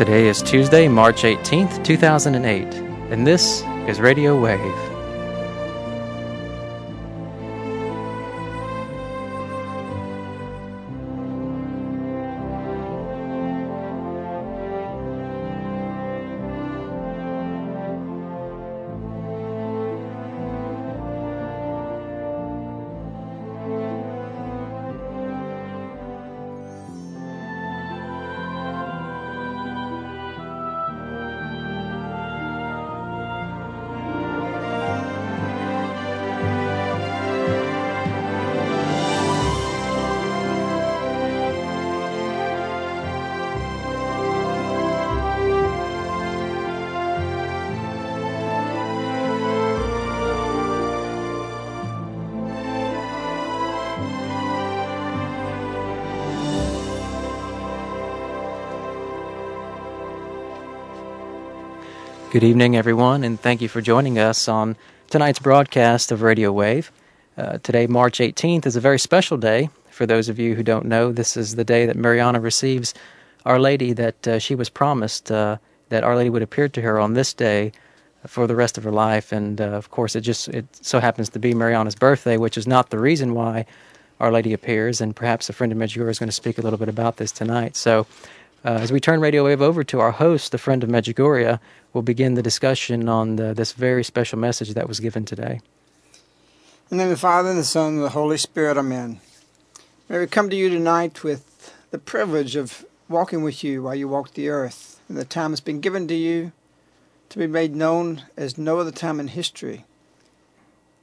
Today is Tuesday, March 18th, 2008, and this is Radio Wave. Good evening, everyone, and thank you for joining us on tonight's broadcast of Radio Wave. Today, March 18th, is a very special day. For those of you who don't know, this is the day that Mariana receives Our Lady, that she was promised that Our Lady would appear to her on this day for the rest of her life. And, of course, it so happens to be Mariana's birthday, which is not the reason why Our Lady appears. And perhaps a friend of Medjugorje is going to speak a little bit about this tonight. So, as we turn Radio Wave over to our host, the friend of Medjugorje, we'll begin the discussion on this very special message that was given today. In the name of the Father, and the Son, and the Holy Spirit, amen. May we come to you tonight with the privilege of walking with you while you walk the earth. And the time has been given to you to be made known as no other time in history.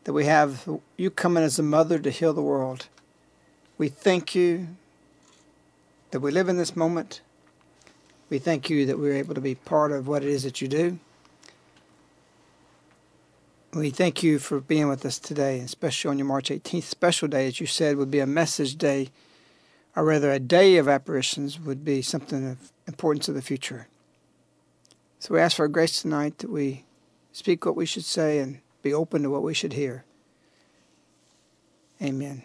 That we have you coming as a mother to heal the world. We thank you that we live in this moment. We thank you that we're able to be part of what it is that you do. We thank you for being with us today, especially on your March 18th special day, as you said, would be a message day, or rather a day of apparitions would be something of importance of the future. So we ask for grace tonight that we speak what we should say and be open to what we should hear. Amen.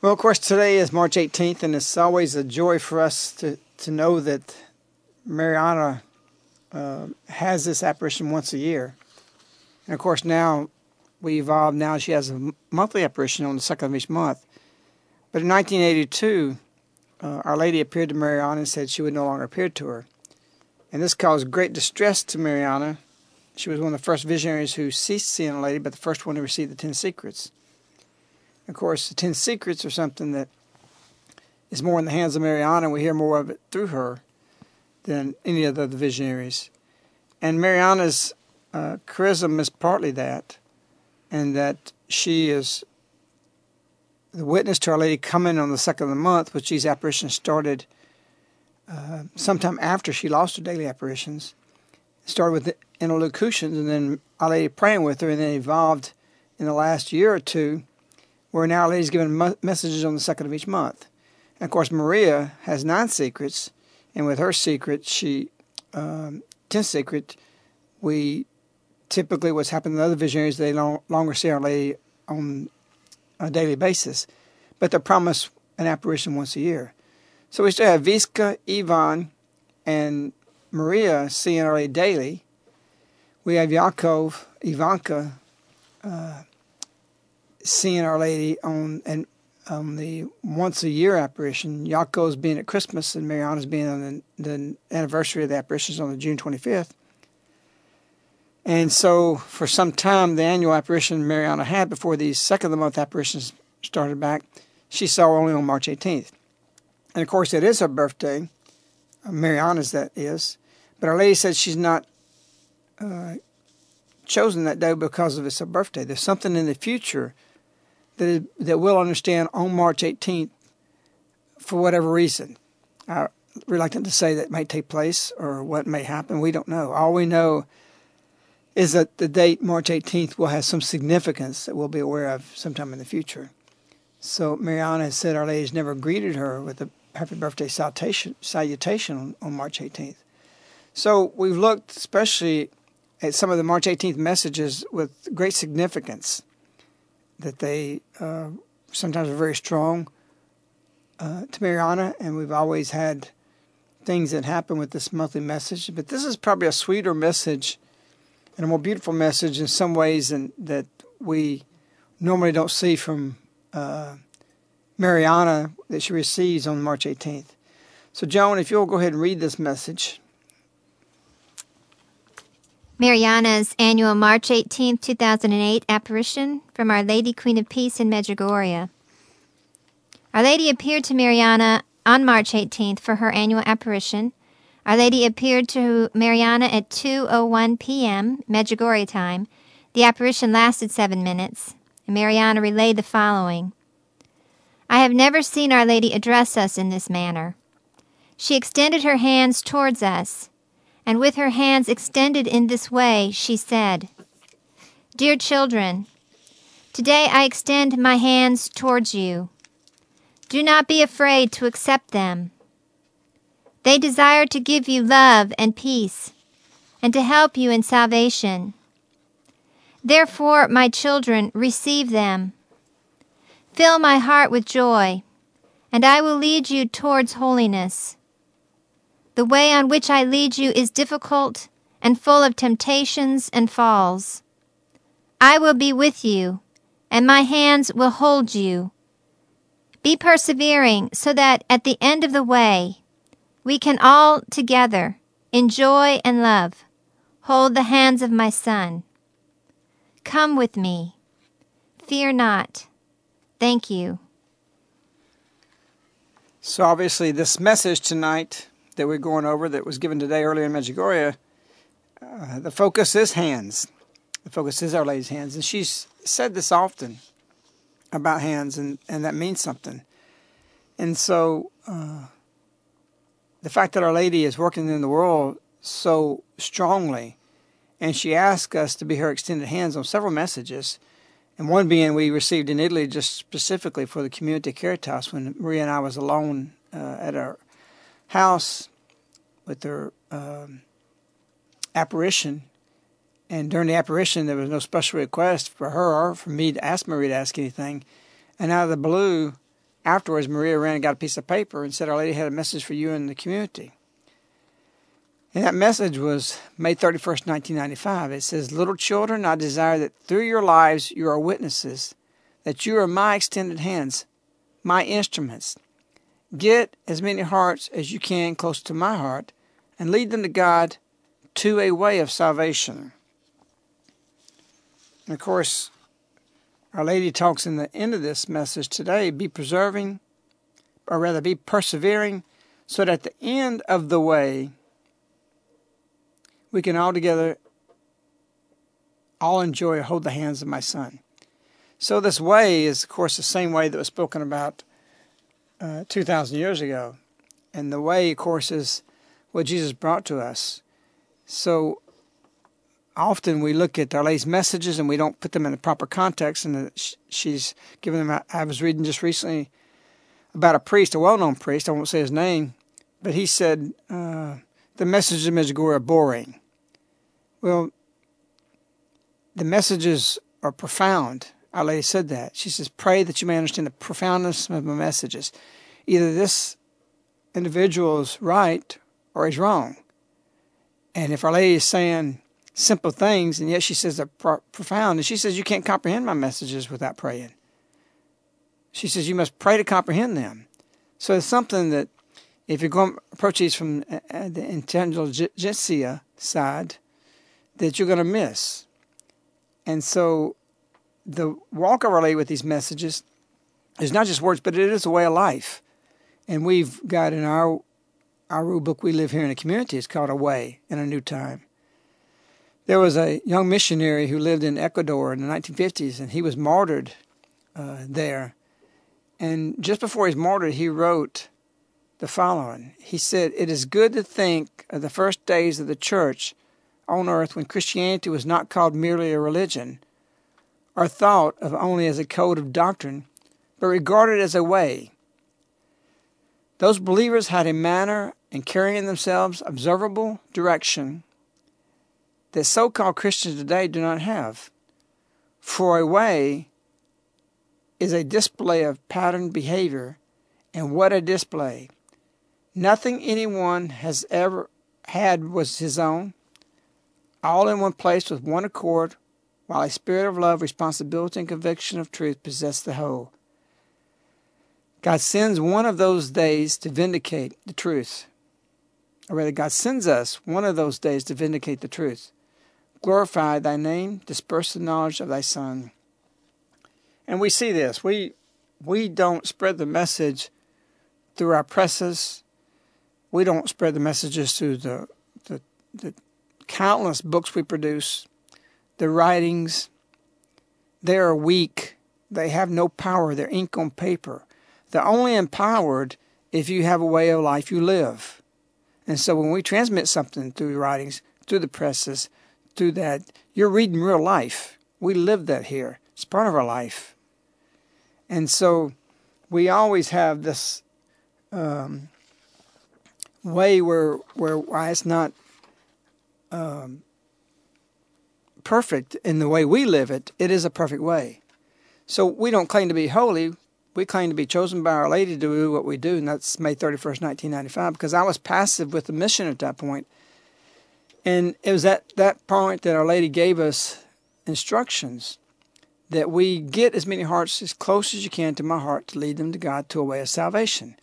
Well, of course, today is March 18th, and it's always a joy for us to know that Mariana has this apparition once a year. And, of course, now we evolved. Now she has a monthly apparition on the second of each month. But in 1982, Our Lady appeared to Mariana and said she would no longer appear to her. And this caused great distress to Mariana. She was one of the first visionaries who ceased seeing Our Lady, but the first one to receive the 10 secrets. Of course, the 10 secrets are something that is more in the hands of Mariana. We hear more of it through her than any of the other visionaries. And Mariana's charism is partly that, and that she is the witness to Our Lady coming on the second of the month, which these apparitions started sometime after she lost her daily apparitions. It started with the interlocutions, and then Our Lady praying with her, and then evolved in the last year or two, where now Our Lady's given messages on the second of each month. And, of course, Maria has 9 secrets, and with her secret, 10th secret, we typically, what's happened to other visionaries, they no longer see Our Lady on a daily basis, but they're promised an apparition once a year. So we still have Visca, Ivan, and Maria seeing Our Lady daily. We have Yaakov, Ivanka, seeing Our Lady on the once-a-year apparition. Yaakov's being at Christmas and Mariana's being on the anniversary of the apparitions on the June 25th. And so for some time, the annual apparition Mariana had before these second-of-the-month apparitions started back, she saw only on March 18th. And, of course, it is her birthday, Mariana's that is, but Our Lady said she's not chosen that day because of it's her birthday. There's something in the future that we'll understand on March 18th for whatever reason. I'm reluctant to say that might take place or what may happen. We don't know. All we know is that the date, March 18th, will have some significance that we'll be aware of sometime in the future. So Mariana said Our Lady's never greeted her with a happy birthday salutation on March 18th. So we've looked especially at some of the March 18th messages with great significance, that they sometimes are very strong to Mariana, and we've always had things that happen with this monthly message. But this is probably a sweeter message and a more beautiful message in some ways than that we normally don't see from Mariana that she receives on March 18th. So, Joan, if you'll go ahead and read this message. Mariana's annual March 18, 2008 apparition from Our Lady, Queen of Peace in Medjugorje. Our Lady appeared to Mariana on March 18th for her annual apparition. Our Lady appeared to Mariana at 2:01 p.m. Medjugorje time. The apparition lasted 7 minutes. And Mariana relayed the following. I have never seen Our Lady address us in this manner. She extended her hands towards us, and with her hands extended in this way, she said, Dear children, today I extend my hands towards you. Do not be afraid to accept them. They desire to give you love and peace, and to help you in salvation. Therefore, my children, receive them. Fill my heart with joy, and I will lead you towards holiness. The way on which I lead you is difficult and full of temptations and falls. I will be with you, and my hands will hold you. Be persevering so that at the end of the way, we can all together, in joy and love, hold the hands of my Son. Come with me. Fear not. Thank you. So obviously this message tonight that we're going over that was given today earlier in Medjugorje, the focus is hands. The focus is Our Lady's hands. And she's said this often about hands, and that means something. And so the fact that Our Lady is working in the world so strongly, and she asked us to be her extended hands on several messages, and one being we received in Italy just specifically for the Community Caritas when Maria and I was alone at our house with her apparition. And during the apparition, there was no special request for her or for me to ask Maria to ask anything. And out of the blue, afterwards, Maria ran and got a piece of paper and said, Our Lady had a message for you and the community. And that message was May 31st, 1995. It says, Little children, I desire that through your lives you are witnesses, that you are my extended hands, my instruments. Get as many hearts as you can close to my heart and lead them to God to a way of salvation. And of course, Our Lady talks in the end of this message today, be persevering, so that at the end of the way, we can all together, all enjoy, hold the hands of my Son. So this way is, of course, the same way that was spoken about 2,000 years ago. And the way, of course, is what Jesus brought to us. So often we look at Our Lady's messages and we don't put them in the proper context. And she's given them out. I was reading just recently about a priest, a well-known priest. I won't say his name. But he said, the messages of Medjugorje are boring. Well, the messages are profound. Our Lady said that. She says, pray that you may understand the profoundness of my messages. Either this individual is right or he's wrong. And if Our Lady is saying simple things, and yet she says they're profound, and she says you can't comprehend my messages without praying. She says you must pray to comprehend them. So it's something that if you're going to approach these from the intelligentsia side, that you're going to miss. And so the walk of Our Lady with these messages is not just words, but it is a way of life. And we've got in our rule book, we live here in a community. It's called A Way in a New Time. There was a young missionary who lived in Ecuador in the 1950s, and he was martyred there. And just before he was martyred, he wrote the following. He said, It is good to think of the first days of the church on earth when Christianity was not called merely a religion, are thought of only as a code of doctrine, but regarded as a way. Those believers had a manner and carrying themselves observable direction that so-called Christians today do not have. For a way is a display of patterned behavior, and what a display. Nothing anyone has ever had was his own. All in one place with one accord, while a spirit of love, responsibility, and conviction of truth possess the whole. God sends one of those days to vindicate the truth. Or rather, God sends us one of those days to vindicate the truth. Glorify thy name, disperse the knowledge of thy Son. And we see this. We don't spread the message through our presses. We don't spread the messages through the countless books we produce, the writings. They are weak. They have no power. They're ink on paper. They're only empowered if you have a way of life you live. And so when we transmit something through writings, through the presses, through that, you're reading real life. We live that here. It's part of our life. And so we always have this way where it's not perfect in the way we live it. It is a perfect way. So we don't claim to be holy. We claim to be chosen by Our Lady to do what we do, and that's May 31st, 1995, because I was passive with the mission at that point. And it was at that point that Our Lady gave us instructions that we get as many hearts as close as you can to my heart to lead them to God, to a way of salvation.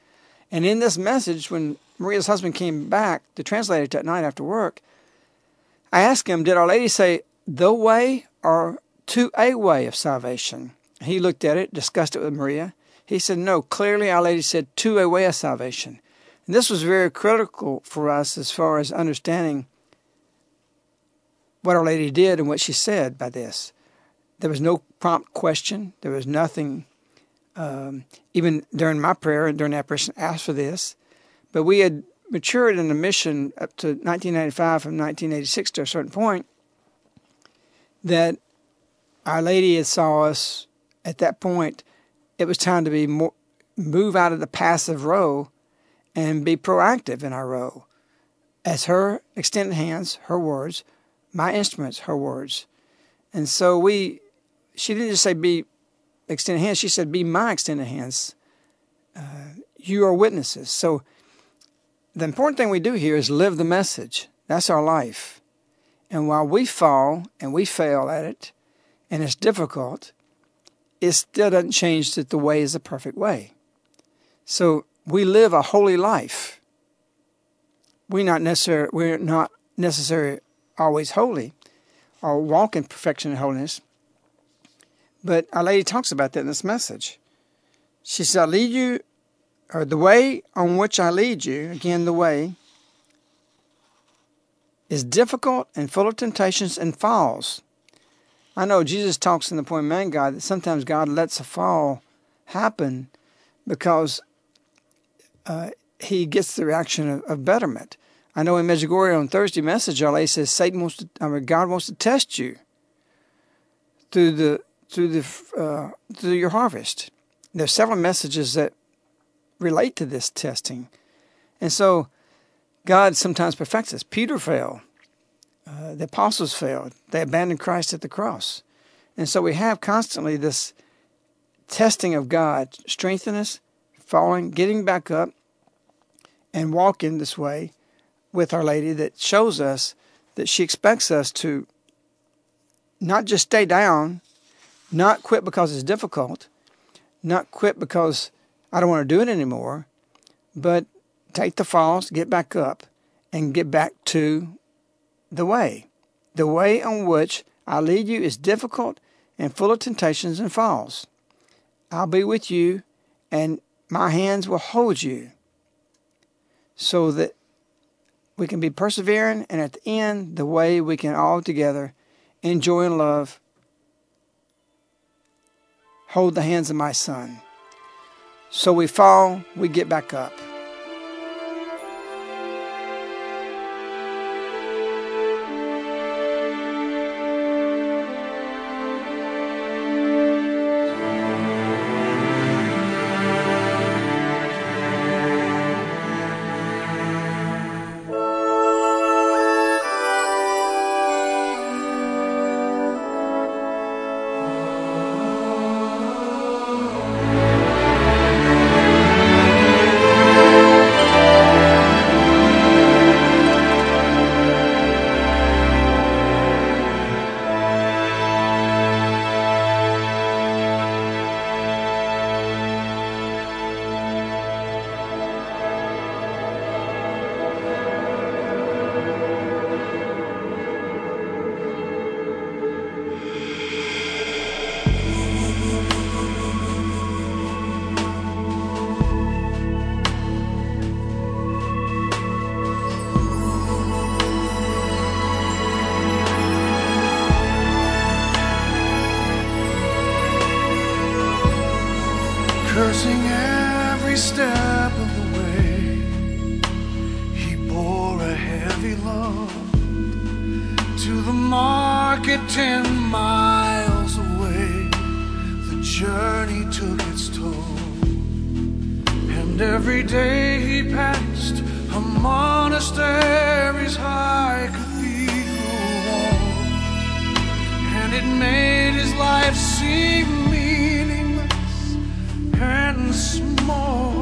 And in this message, when Maria's husband came back, the translator, that night after work, I asked him, did Our Lady say the way or to a way of salvation? He looked at it, discussed it with Maria. He said, no, clearly Our Lady said to a way of salvation. And this was very critical for us as far as understanding what Our Lady did and what she said by this. There was no prompt question. There was nothing, even during my prayer and during the apparition, asked for this. But we had matured in the mission up to 1995 from 1986 to a certain point, that Our Lady had saw us at that point. It was time to be move out of the passive role and be proactive in our role as her extended hands, her words, my instruments, her words. And so she didn't just say be extended hands. She said, be my extended hands. You are witnesses. So the important thing we do here is live the message. That's our life. And while we fall and we fail at it, and it's difficult, it still doesn't change that the way is the perfect way. So we live a holy life. We're not necessarily always holy, or walk in perfection and holiness. But Our Lady talks about that in this message. She said, I lead you, or the way on which I lead you, again, the way, is difficult and full of temptations and falls. I know Jesus talks in the Poem Man God that sometimes God lets a fall happen because he gets the reaction of betterment. I know in Medjugorje on Thursday message, Our Lady says God wants to test you through your harvest. There's several messages that relate to this testing, and so God sometimes perfects us. Peter fell, the apostles failed; they abandoned Christ at the cross, and so we have constantly this testing of God, strengthening us, falling, getting back up, and walking this way with Our Lady that shows us that she expects us to not just stay down, not quit because it's difficult, not quit because I don't want to do it anymore, but take the falls, get back up, and get back to the way. The way on which I lead you is difficult and full of temptations and falls. I'll be with you, and my hands will hold you, so that we can be persevering, and at the end, the way we can all together enjoy and love, hold the hands of my Son. So we fall, we get back up. 10 miles away, the journey took its toll, and every day he passed a monastery's high cathedral wall, and it made his life seem meaningless and small.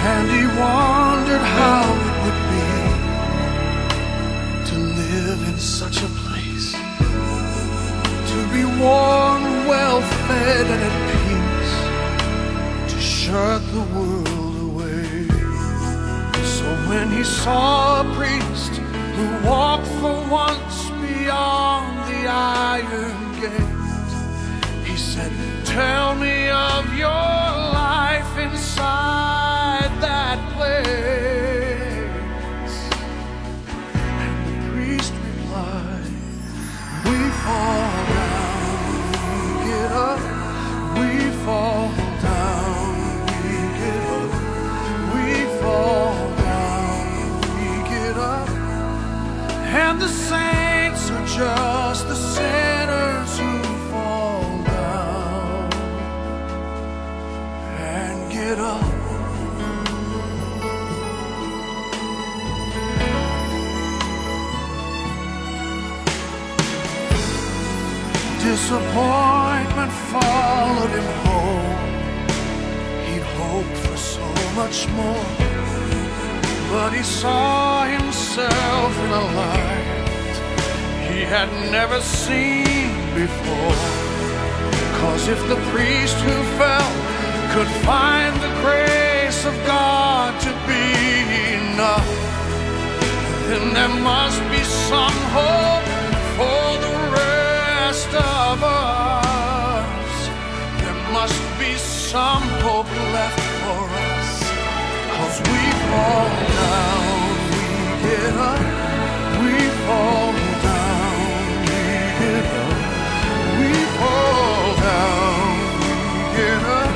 And he wondered how it would be to live in such a place, to be warm, well-fed, and at peace, to shut the world away. So when he saw a priest who walked for once beyond the iron gate, he said, "Tell me of your life inside that place." And the priest replied, "We fall down, we get up, we fall down, we get up, we fall down, we get up." And the saints are just the sinners who fall down and get up. Disappointment followed him home. He'd hoped for so much more, but he saw himself in a light he had never seen before. 'Cause if the priest who fell could find the grace of God to be enough, then there must be some hope for the of us. There must be some hope left for us. 'Cause we fall down, we get up, we fall down, we get up, we fall down, we get up.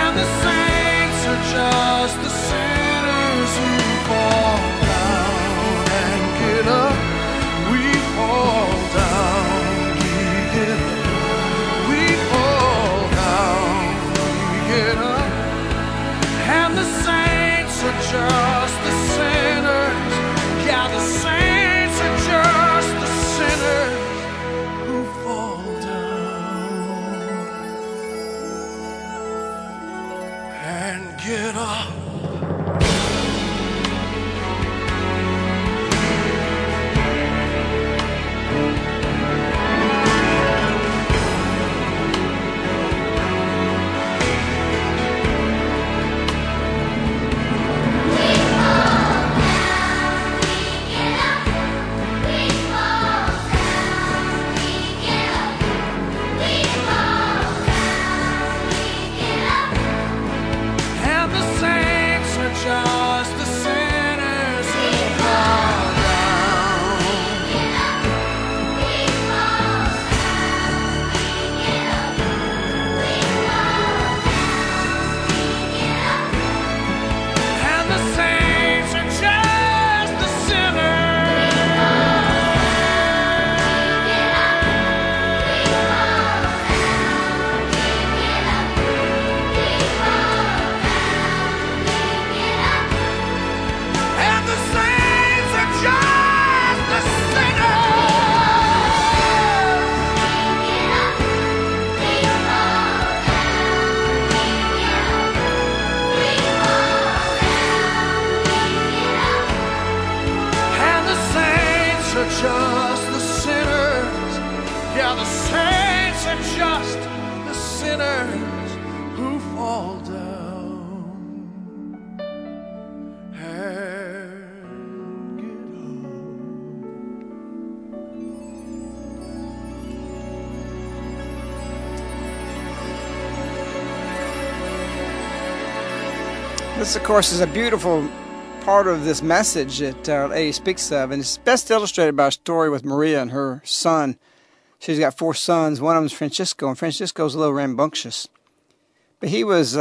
And the saints are just the sinners who fall down and get up. We fall down. And the saints are just the sinners. Yeah, the saints are just the sinners who fall down and get up. This, of course, is a beautiful part of this message that A speaks of, and it's best illustrated by a story with Maria and her son. She's got 4 sons. One of them is Francisco, and Francisco's a little rambunctious. But he was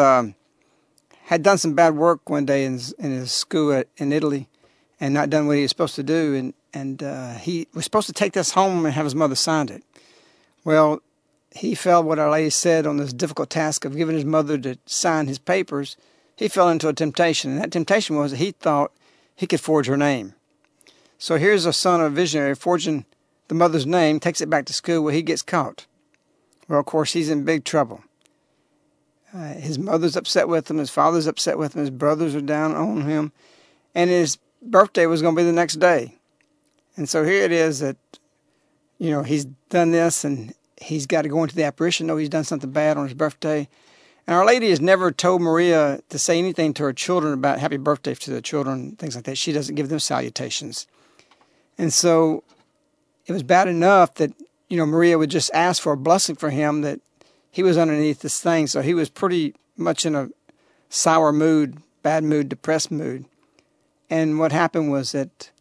had done some bad work one day in his school in Italy, and not done what he was supposed to do, and he was supposed to take this home and have his mother sign it. Well, he fell, what Our Lady said, on this difficult task of giving his mother to sign his papers. He fell into a temptation, and that temptation was that he thought he could forge her name. So here's a son of a visionary forging the mother's name, takes it back to school where he gets caught. Well, of course, he's in big trouble. His mother's upset with him, his father's upset with him, his brothers are down on him, and his birthday was going to be the next day. And so here it is that, you know, he's done this, and he's got to go into the apparition, though he's done something bad on his birthday. And Our Lady has never told Maria to say anything to her children about happy birthday to the children, things like that. She doesn't give them salutations. And so it was bad enough that, you know, Maria would just ask for a blessing for him, that he was underneath this thing. So he was pretty much in a sour mood, bad mood, depressed mood. And what happened was that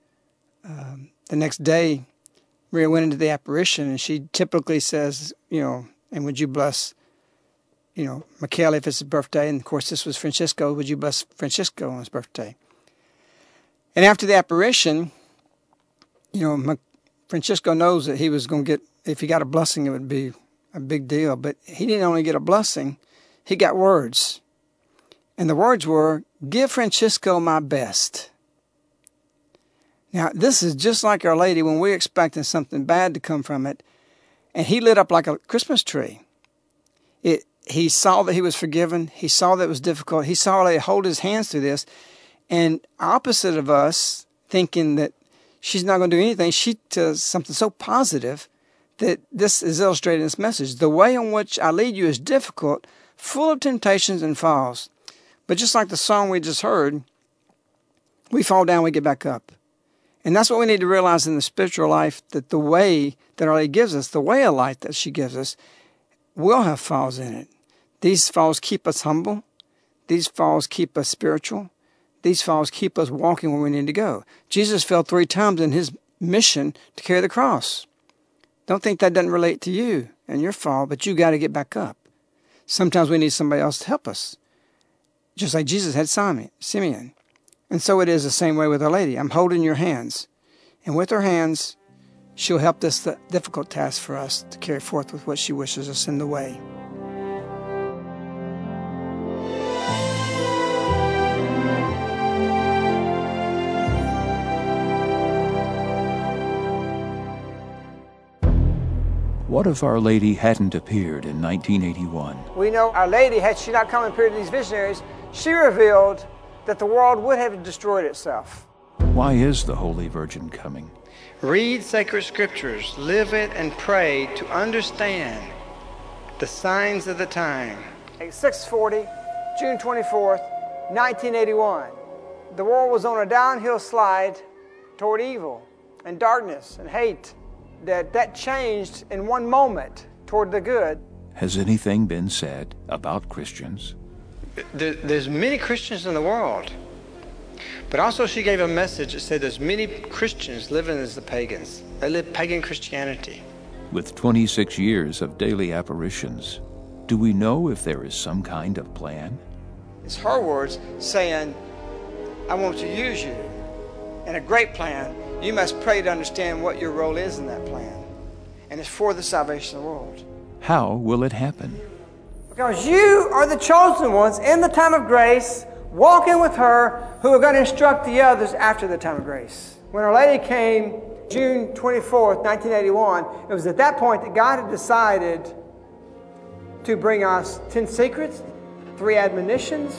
the next day, Maria went into the apparition, and she typically says, you know, and would you bless, you know, Michele if it's his birthday? And, of course, this was Francisco. Would you bless Francisco on his birthday? And after the apparition, you know, Francisco knows that he was going to get, if he got a blessing, it would be a big deal. But he didn't only get a blessing, he got words. And the words were, "Give Francisco my best." Now, this is just like Our Lady when we're expecting something bad to come from it. And he lit up like a Christmas tree. He saw that he was forgiven. He saw that it was difficult. He saw Our Lady hold his hands through this. And opposite of us, thinking that she's not going to do anything, she does something so positive that this is illustrated in this message. The way in which I lead you is difficult, full of temptations and falls. But just like the song we just heard, we fall down, we get back up. And that's what we need to realize in the spiritual life, that the way that Our Lady gives us, the way of life that she gives us, will have falls in it. These falls keep us humble. These falls keep us spiritual. These falls keep us walking where we need to go. Jesus fell 3 times in his mission to carry the cross. Don't think that doesn't relate to you and your fall, but you got to get back up. Sometimes we need somebody else to help us, just like Jesus had Simeon. And so it is the same way with Our Lady. I'm holding your hands. And with her hands, she'll help this difficult task for us to carry forth with what she wishes us in the way. What if Our Lady hadn't appeared in 1981? We know Our Lady, had she not come and appeared to these visionaries, she revealed that the world would have destroyed itself. Why is the Holy Virgin coming? Read sacred scriptures, live it, and pray to understand the signs of the time. At 6:40, June 24th, 1981, the world was on a downhill slide toward evil and darkness and hate. That changed in one moment toward the good. Has anything been said about Christians? There's many Christians in the world, but also she gave a message that said there's many Christians living as the pagans. They live pagan Christianity. With 26 years of daily apparitions, do we know if there is some kind of plan? It's her words saying, I want to use you in a great plan. You must pray to understand what your role is in that plan. And it's for the salvation of the world. How will it happen? Because you are the chosen ones in the time of grace, walking with her, who are going to instruct the others after the time of grace. When Our Lady came, June 24th, 1981, it was at that point that God had decided to bring us 10 secrets, 3 admonitions,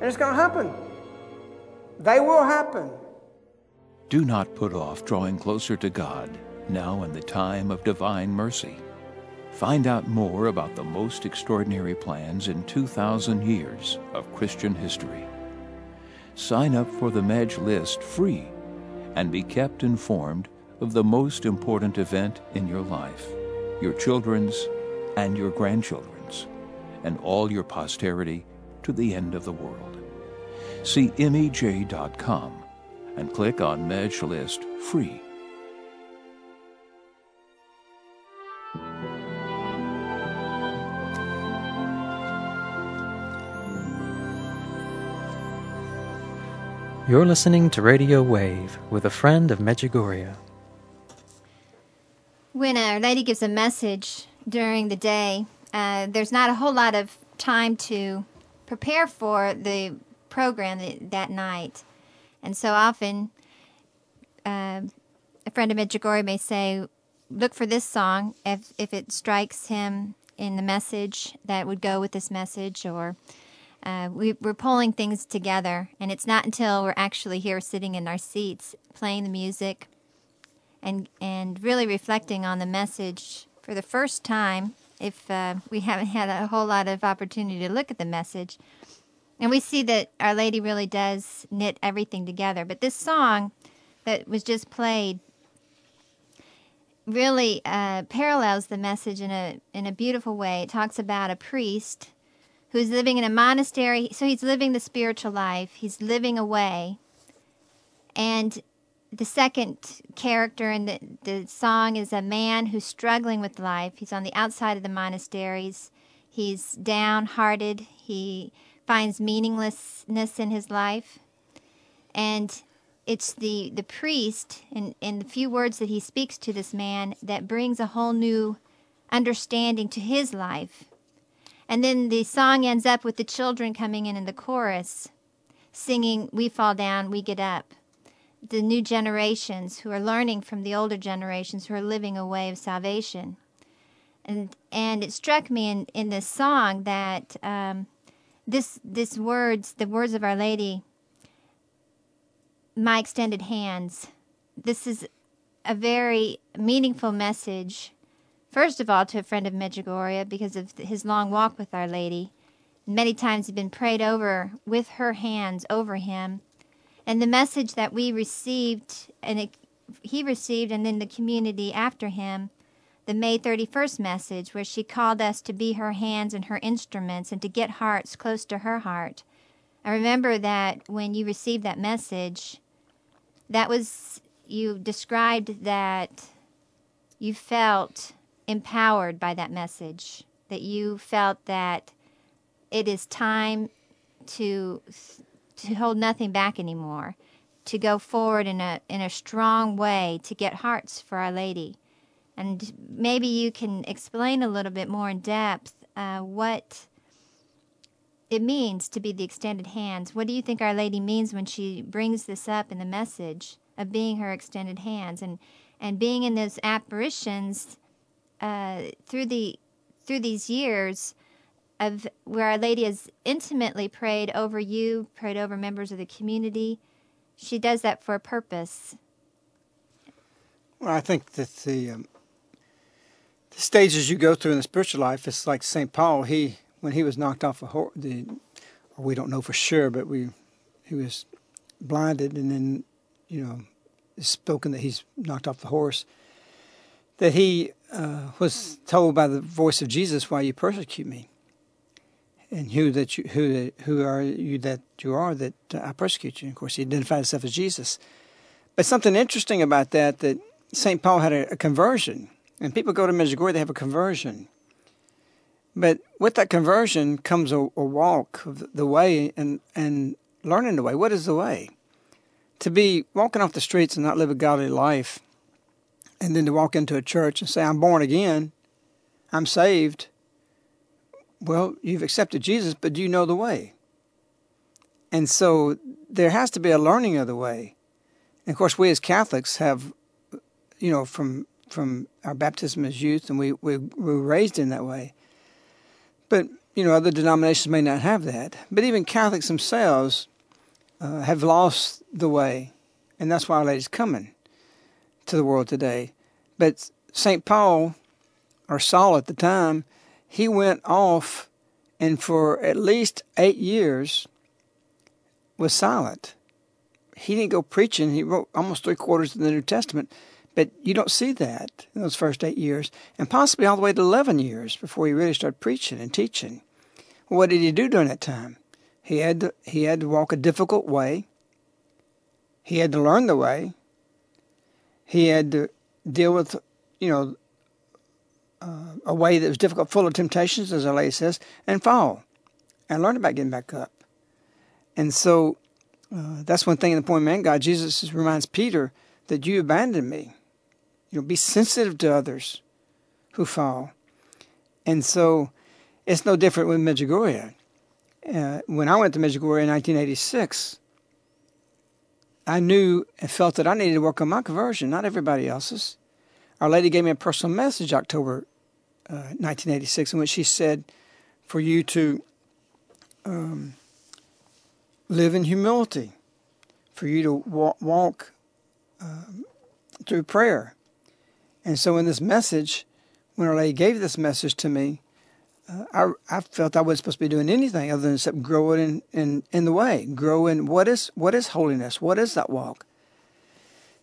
and it's going to happen. They will happen. Do not put off drawing closer to God, now in the time of divine mercy. Find out more about the most extraordinary plans in 2,000 years of Christian history. Sign up for the Medj List free and be kept informed of the most important event in your life, your children's and your grandchildren's, and all your posterity to the end of the world. See MEJ.com and click on Medj List free. You're listening to Radio Wave with a friend of Medjugorje. When Our Lady gives a message during the day, there's not a whole lot of time to prepare for the program that night. And so often, a friend of Medjugorje may say, look for this song if it strikes him in the message that would go with this message, or... We're pulling things together, and it's not until we're actually here sitting in our seats playing the music and really reflecting on the message for the first time, if we haven't had a whole lot of opportunity to look at the message. And we see that Our Lady really does knit everything together. But this song that was just played really parallels the message in a beautiful way. It talks about a priest who's living in a monastery, so he's living the spiritual life. He's living away. And the second character in the song is a man who's struggling with life. He's on the outside of the monasteries. He's downhearted. He finds meaninglessness in his life. And it's the priest, and the few words that he speaks to this man, that brings a whole new understanding to his life. And then the song ends up with the children coming in the chorus, singing, "We fall down, we get up." The new generations who are learning from the older generations who are living a way of salvation. And it struck me in this song that the words of Our Lady, "My extended hands," this is a very meaningful message. First of all, to a friend of Medjugorje, because of his long walk with Our Lady. Many times he's been prayed over with her hands over him. And the message that we received, he received, and then the community after him, the May 31st message, where she called us to be her hands and her instruments and to get hearts close to her heart. I remember that when you received that message, you described that you felt empowered by that message, that you felt that it is time to hold nothing back anymore, to go forward in a strong way, to get hearts for Our Lady. And maybe you can explain a little bit more in depth what it means to be the extended hands. What do you think Our Lady means when she brings this up in the message of being her extended hands and being in those apparitions through these years of where Our Lady has intimately prayed over you, prayed over members of the community? She does that for a purpose. Well, I think that the stages you go through in the spiritual life, it's like St. Paul. When he was knocked off we don't know for sure, but he was blinded, and then it's spoken that he's knocked off the horse. That he was told by the voice of Jesus, "Why you persecute me? And who are you that you are that I persecute you?" Of course, he identified himself as Jesus. But something interesting about that St. Paul had a conversion, and people go to Medjugorje, they have a conversion. But with that conversion comes a walk of the way and learning the way. What is the way? To be walking off the streets and not live a godly life. And then to walk into a church and say, "I'm born again, I'm saved." Well, you've accepted Jesus, but do you know the way? And so there has to be a learning of the way. And of course, we as Catholics have, from our baptism as youth, and we were raised in that way. But, other denominations may not have that. But even Catholics themselves have lost the way, and that's why Our Lady's coming to the world today. But St. Paul, or Saul at the time, he went off and for at least 8 years was silent. He didn't go preaching. He wrote almost 3/4 of the New Testament, but you don't see that in those first 8 years, and possibly all the way to 11 years before he really started preaching and teaching. Well, what did he do during that time? He had to walk a difficult way. He had to learn the way. He had to deal with, a way that was difficult, full of temptations, as Our Lady says, and fall, and learn about getting back up. And so That's one thing in the Point Man God. Jesus reminds Peter that you abandoned me. You know, be sensitive to others who fall. And so it's no different with Medjugorje. When I went to Medjugorje in 1986, I knew and felt that I needed to work on my conversion, not everybody else's. Our Lady gave me a personal message October 1986, in which she said, for you to live in humility, for you to walk through prayer. And so in this message, when Our Lady gave this message to me, I felt I wasn't supposed to be doing anything other than except growing in the way, growing. What is holiness? What is that walk?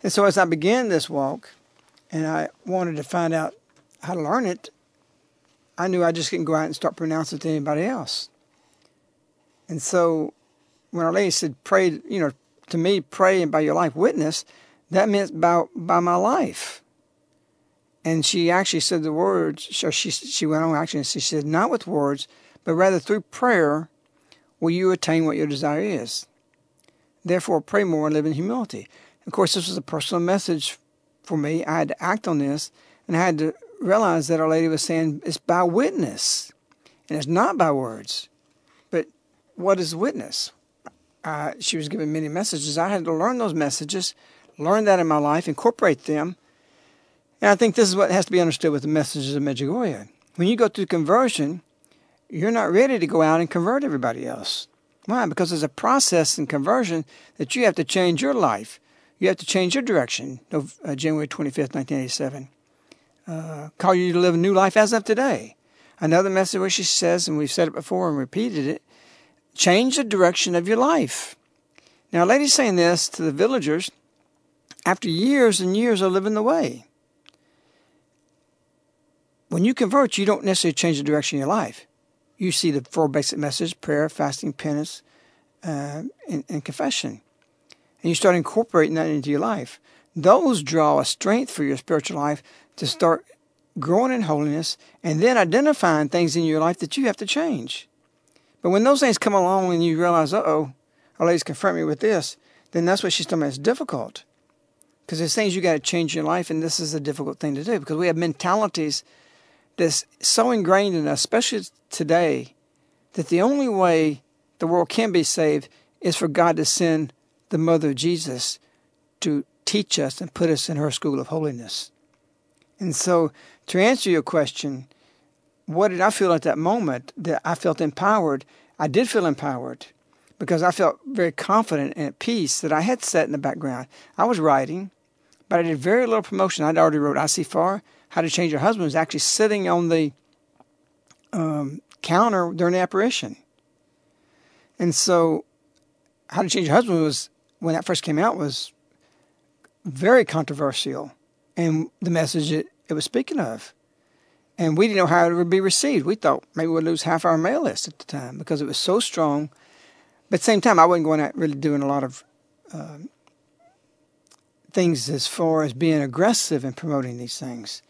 And so as I began this walk, and I wanted to find out how to learn it, I knew I just couldn't go out and start pronouncing it to anybody else. And so when Our Lady said, pray, you know, to me, pray and by your life witness, that meant by my life. And she actually said the words, so she went on actually and she said, not with words, but rather through prayer will you attain what your desire is. Therefore, pray more and live in humility. Of course, this was a personal message for me. I had to act on this, and I had to realize that Our Lady was saying it's by witness, and it's not by words. But what is witness? She was giving many messages. I had to learn those messages, learn that in my life, incorporate them. And I think this is what has to be understood with the messages of Medjugorje. When you go through conversion, you're not ready to go out and convert everybody else. Why? Because there's a process in conversion that you have to change your life. You have to change your direction. January 25th, 1987. Call you to live a new life as of today. Another message where she says, and we've said it before and repeated it, change the direction of your life. Now, Our Lady's saying this to the villagers after years and years of living the way. When you convert, you don't necessarily change the direction of your life. You see the four basic messages: prayer, fasting, penance, and confession. And you start incorporating that into your life. Those draw a strength for your spiritual life to start growing in holiness and then identifying things in your life that you have to change. But when those things come along and you realize, uh-oh, Our Lady's confront me with this, then that's what she's talking about. It's difficult. Because there's things you got to change in your life, and this is a difficult thing to do because we have mentalities that's so ingrained in us, especially today, that the only way the world can be saved is for God to send the mother of Jesus to teach us and put us in her school of holiness. And so to answer your question, what did I feel at that moment? That I felt empowered. I did feel empowered because I felt very confident and at peace that I had set in the background. I was writing, but I did very little promotion. I'd already wrote I.C. Farr, How to Change Your Husband, was actually sitting on the counter during the apparition. And so How to Change Your Husband was, when that first came out, was very controversial, and the message it was speaking of. And we didn't know how it would be received. We thought maybe we'd lose half our mail list at the time because it was so strong. But at the same time, I wasn't going out really doing a lot of things as far as being aggressive in promoting these things.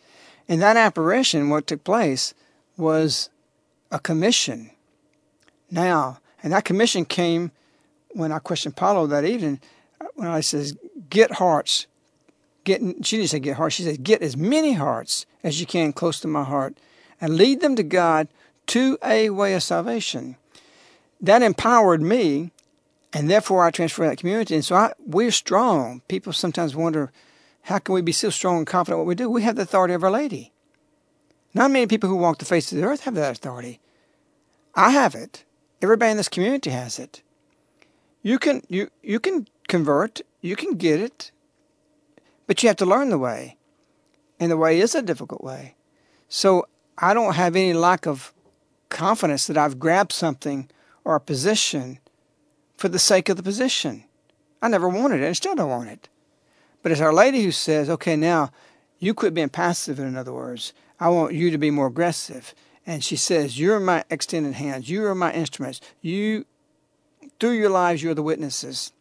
And that apparition, what took place, was a commission. Now, and that commission came when I questioned Paulo that evening, when I says, get hearts. She didn't say get hearts. She said, get as many hearts as you can close to my heart and lead them to God to a way of salvation. That empowered me, and therefore I transferred that community. And so we're strong. People sometimes wonder, how can we be so strong and confident in what we do? We have the authority of Our Lady. Not many people who walk the face of the earth have that authority. I have it. Everybody in this community has it. You can convert, you can get it, but you have to learn the way. And the way is a difficult way. So I don't have any lack of confidence that I've grabbed something or a position for the sake of the position. I never wanted it, and still don't want it. But it's Our Lady who says, okay, now you quit being passive, in other words. I want you to be more aggressive. And she says, you're my extended hands, you are my instruments, through your lives, you're the witnesses.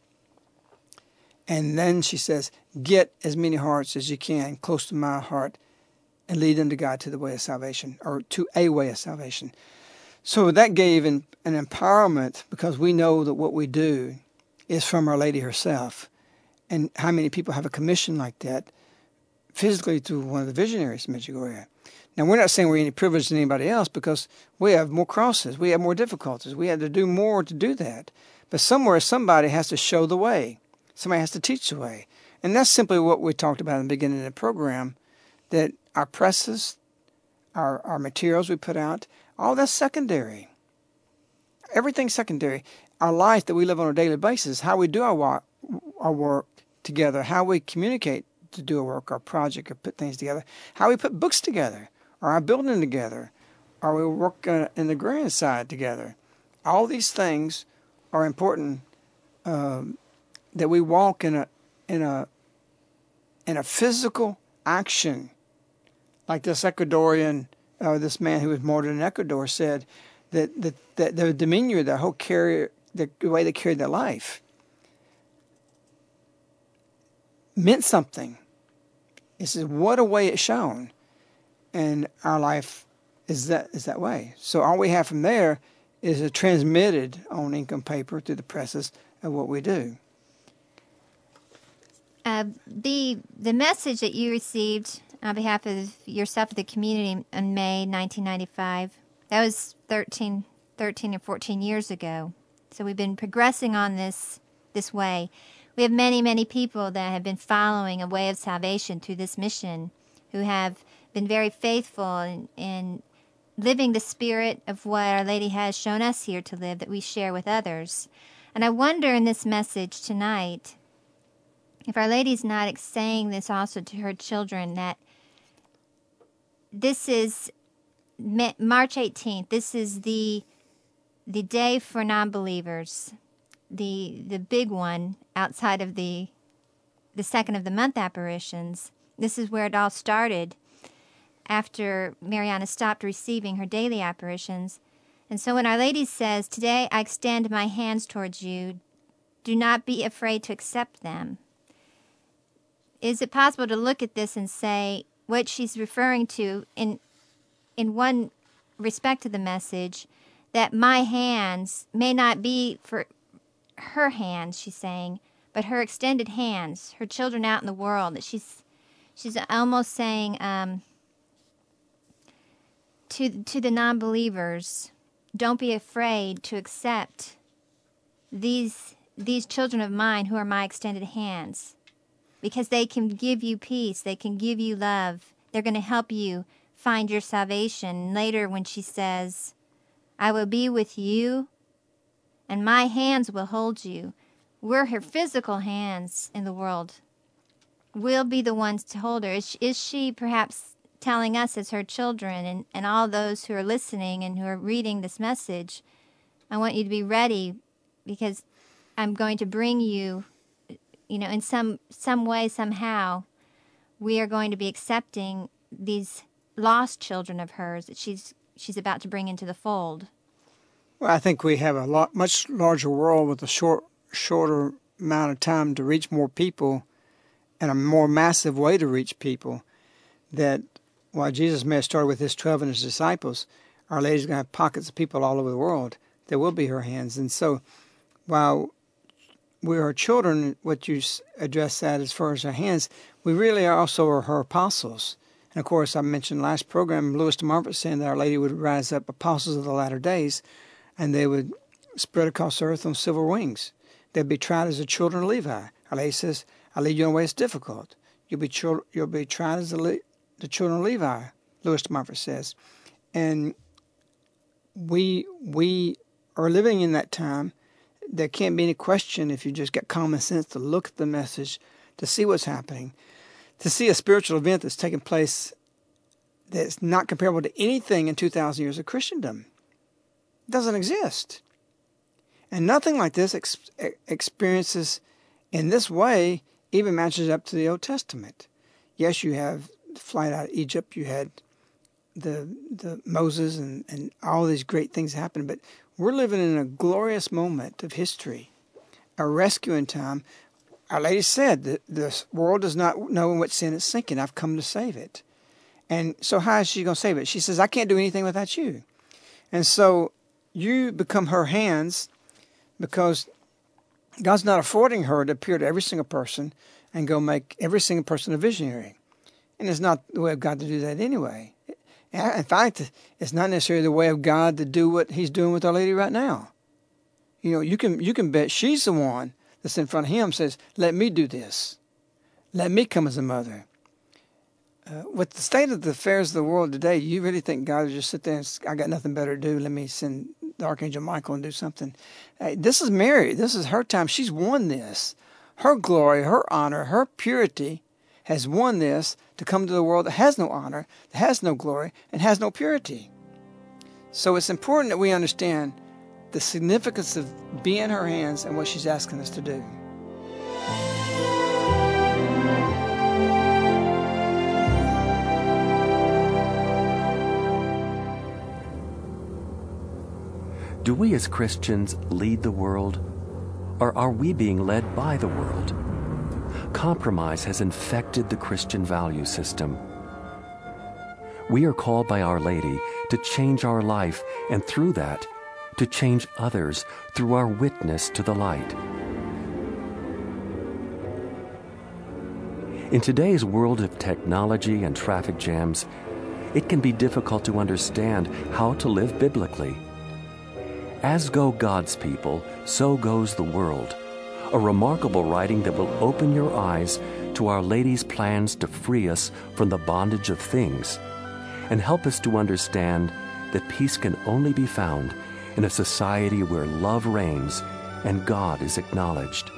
And then she says, get as many hearts as you can close to my heart and lead them to God to the way of salvation, or to a way of salvation. So that gave an empowerment, because we know that what we do is from Our Lady herself. And how many people have a commission like that physically through one of the visionaries of Medjugorje? Now, we're not saying we're any privileged than anybody else, because we have more crosses, we have more difficulties, we have to do more to do that. But somewhere, somebody has to show the way. Somebody has to teach the way. And that's simply what we talked about in the beginning of the program, that our presses, our materials we put out, all that's secondary. Everything's secondary. Our life that we live on a daily basis, how we do our work together, how we communicate to do our work, our project, or put things together, how we put books together, or our building together, or we work in the agrarian side together. All these things are important, that we walk in a physical action. Like this Ecuadorian, this man who was martyred in Ecuador said that the demeanor, the whole carrier, the way they carried their life meant something. It says, what a way it's shown. And our life is that way. So all we have from there is a transmitted on ink and paper through the presses of what we do. The message that you received on behalf of yourself and the community in May 1995, that was 13 and 14 years ago. So we've been progressing on this way. We have many, many people that have been following a way of salvation through this mission, who have been very faithful in living the spirit of what Our Lady has shown us here to live, that we share with others. And I wonder in this message tonight, if Our Lady's not saying this also to her children, that this is March 18th. This is the day for non-believers, the big one outside of the second of the month apparitions. This is where it all started after Mariana stopped receiving her daily apparitions. And so when Our Lady says, "Today I extend my hands towards you, do not be afraid to accept them," is it possible to look at this and say what she's referring to in one respect to the message, that my hands may not be for her hands, she's saying, but her extended hands, her children out in the world, that she's almost saying to the non-believers, don't be afraid to accept these children of mine who are my extended hands. Because they can give you peace. They can give you love. They're going to help you find your salvation. Later when she says, I will be with you and my hands will hold you. We're her physical hands in the world. We'll be the ones to hold her. Is she perhaps telling us as her children and all those who are listening and who are reading this message, I want you to be ready because I'm going to bring you, in some way, somehow, we are going to be accepting these lost children of hers that she's about to bring into the fold. Well, I think we have much larger world with a shorter amount of time to reach more people, and a more massive way to reach people. That while Jesus may have started with his 12 and his disciples, Our Lady's going to have pockets of people all over the world that will be her hands. And so, while we are children, what you address that as far as our hands, we really are also her apostles. And of course, I mentioned last program, Louis de Montfort saying that Our Lady would rise up apostles of the latter days, and they would spread across the earth on silver wings. They'd be tried as the children of Levi. Our Lady says, I lead you in a way that's difficult. You'll be tried as the children of Levi, Louis de Montfort says. And we are living in that time. There can't be any question, if you just get common sense, to look at the message, to see what's happening, to see a spiritual event that's taking place that's not comparable to anything in 2,000 years of Christendom. It doesn't exist. And nothing like this experiences in this way even matches up to the Old Testament. Yes, you have the flight out of Egypt, you had the Moses and all these great things happen, but we're living in a glorious moment of history, a rescuing time. Our Lady said that this world does not know in what sin it's sinking. I've come to save it. And so how is she going to save it? She says, I can't do anything without you. And so you become her hands because God's not affording her to appear to every single person and go make every single person a visionary. And it's not the way of God to do that anyway. In fact, it's not necessarily the way of God to do what he's doing with Our Lady right now. You know, you can bet she's the one that's in front of him says, let me do this. Let me come as a mother. With the state of the affairs of the world today, you really think God would just sit there and say, I got nothing better to do. Let me send the Archangel Michael and do something. Hey, this is Mary. This is her time. She's won this. Her glory, her honor, her purity has won this to come to the world that has no honor, that has no glory, and has no purity. So it's important that we understand the significance of being in her hands and what she's asking us to do. Do we as Christians lead the world, or are we being led by the world? Compromise has infected the Christian value system. We are called by Our Lady to change our life, and through that, to change others through our witness to the light. In today's world of technology and traffic jams, it can be difficult to understand how to live biblically. As go God's people, so goes the world. A remarkable writing that will open your eyes to Our Lady's plans to free us from the bondage of things and help us to understand that peace can only be found in a society where love reigns and God is acknowledged.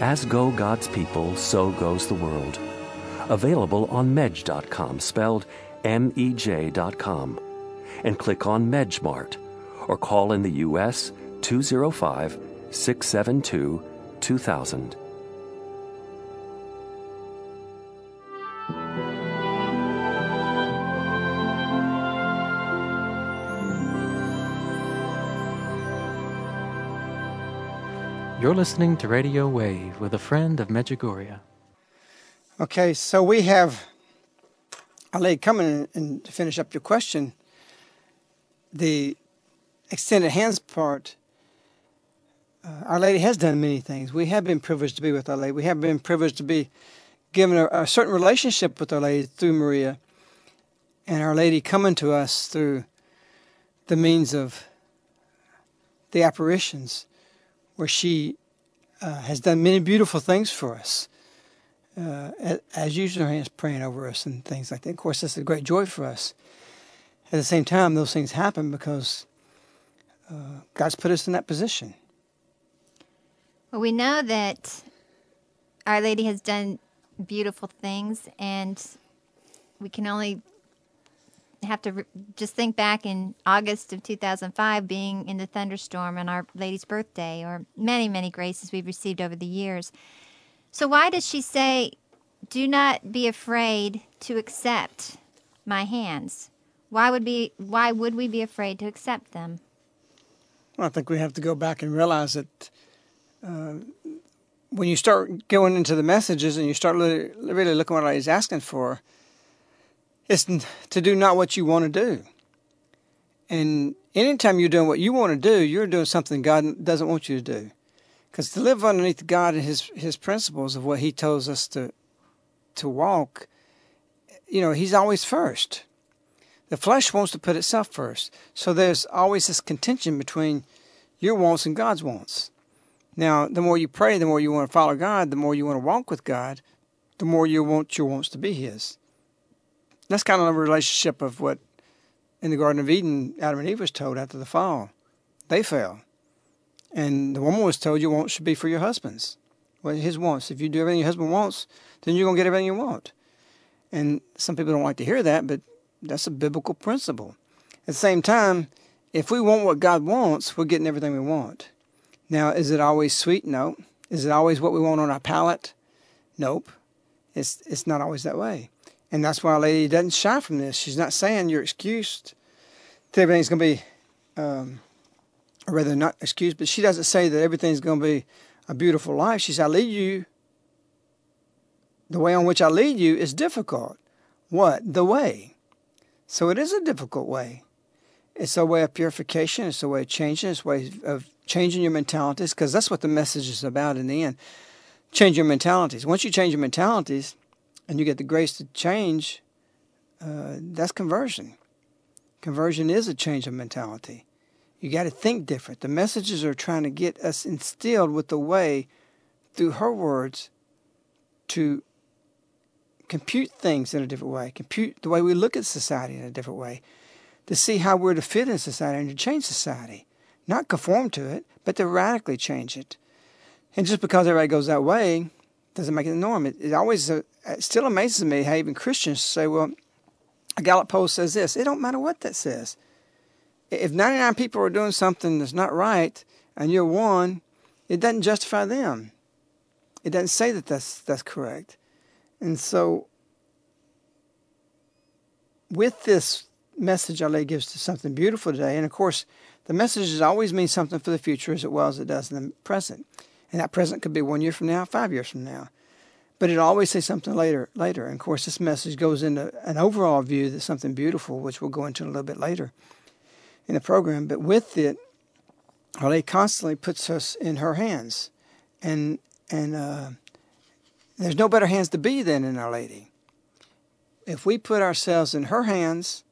As go God's people, so goes the world. Available on medj.com, spelled MEJ.com, and click on Medjmart, or call in the U.S. 205-672-2000. You're listening to Radio Wave with a friend of Medjugorje. Okay, so we have Our Lady coming, and to finish up your question, the extended hands part, Our Lady has done many things. We have been privileged to be with Our Lady. We have been privileged to be given a certain relationship with Our Lady through Maria, and Our Lady coming to us through the means of the apparitions, where she has done many beautiful things for us, as usually her hands praying over us and things like that. Of course, that's a great joy for us. At the same time, those things happen because God's put us in that position. Well, we know that Our Lady has done beautiful things, and we can only have to just think back in August of 2005, being in the thunderstorm on Our Lady's birthday, or many, many graces we've received over the years. So why does she say, do not be afraid to accept my hands? Why would we be afraid to accept them? Well, I think we have to go back and realize that when you start going into the messages and you start really looking at what he's asking for, it's to do not what you want to do. And anytime you're doing what you want to do, you're doing something God doesn't want you to do. Because to live underneath God and His principles of what He tells us to walk, you know, He's always first. The flesh wants to put itself first. So there's always this contention between your wants and God's wants. Now, the more you pray, the more you want to follow God, the more you want to walk with God, the more you want your wants to be His. That's kind of a relationship of what in the Garden of Eden, Adam and Eve was told after the fall. They fell. And the woman was told your wants should be for your husbands. Well, his wants. If you do everything your husband wants, then you're going to get everything you want. And some people don't like to hear that, but that's a biblical principle. At the same time, if we want what God wants, we're getting everything we want. Now, is it always sweet? No. Is it always what we want on our palate? Nope. It's not always that way. And that's why Our Lady doesn't shy from this. She's not saying you're excused. Everything's going to be, or rather not excused, but she doesn't say that everything's going to be a beautiful life. She says, I lead you. The way on which I lead you is difficult. What? The way. So it is a difficult way. It's a way of purification. It's a way of changing. It's a way of changing your mentalities, because that's what the message is about in the end. Change your mentalities. Once you change your mentalities and you get the grace to change, that's conversion. Conversion is a change of mentality. You got to think different. The messages are trying to get us instilled with the way, through her words, to compute things in a different way, compute the way we look at society in a different way, to see how we're to fit in society and to change society. Not conform to it, but to radically change it. And just because everybody goes that way doesn't make it the norm. It still amazes me how even Christians say, well, a Gallup poll says this. It don't matter what that says. If 99 people are doing something that's not right and you're one, it doesn't justify them. It doesn't say that that's correct. And so with this message LA gives to something beautiful today, and of course the messages always mean something for the future as well as it does in the present. And that present could be 1 year from now, 5 years from now. But it'll always say something later. And of course this message goes into an overall view that's something beautiful, which we'll go into a little bit later in the program. But with it, LA constantly puts us in her hands. And there's no better hands to be than in Our Lady. If we put ourselves in her hands,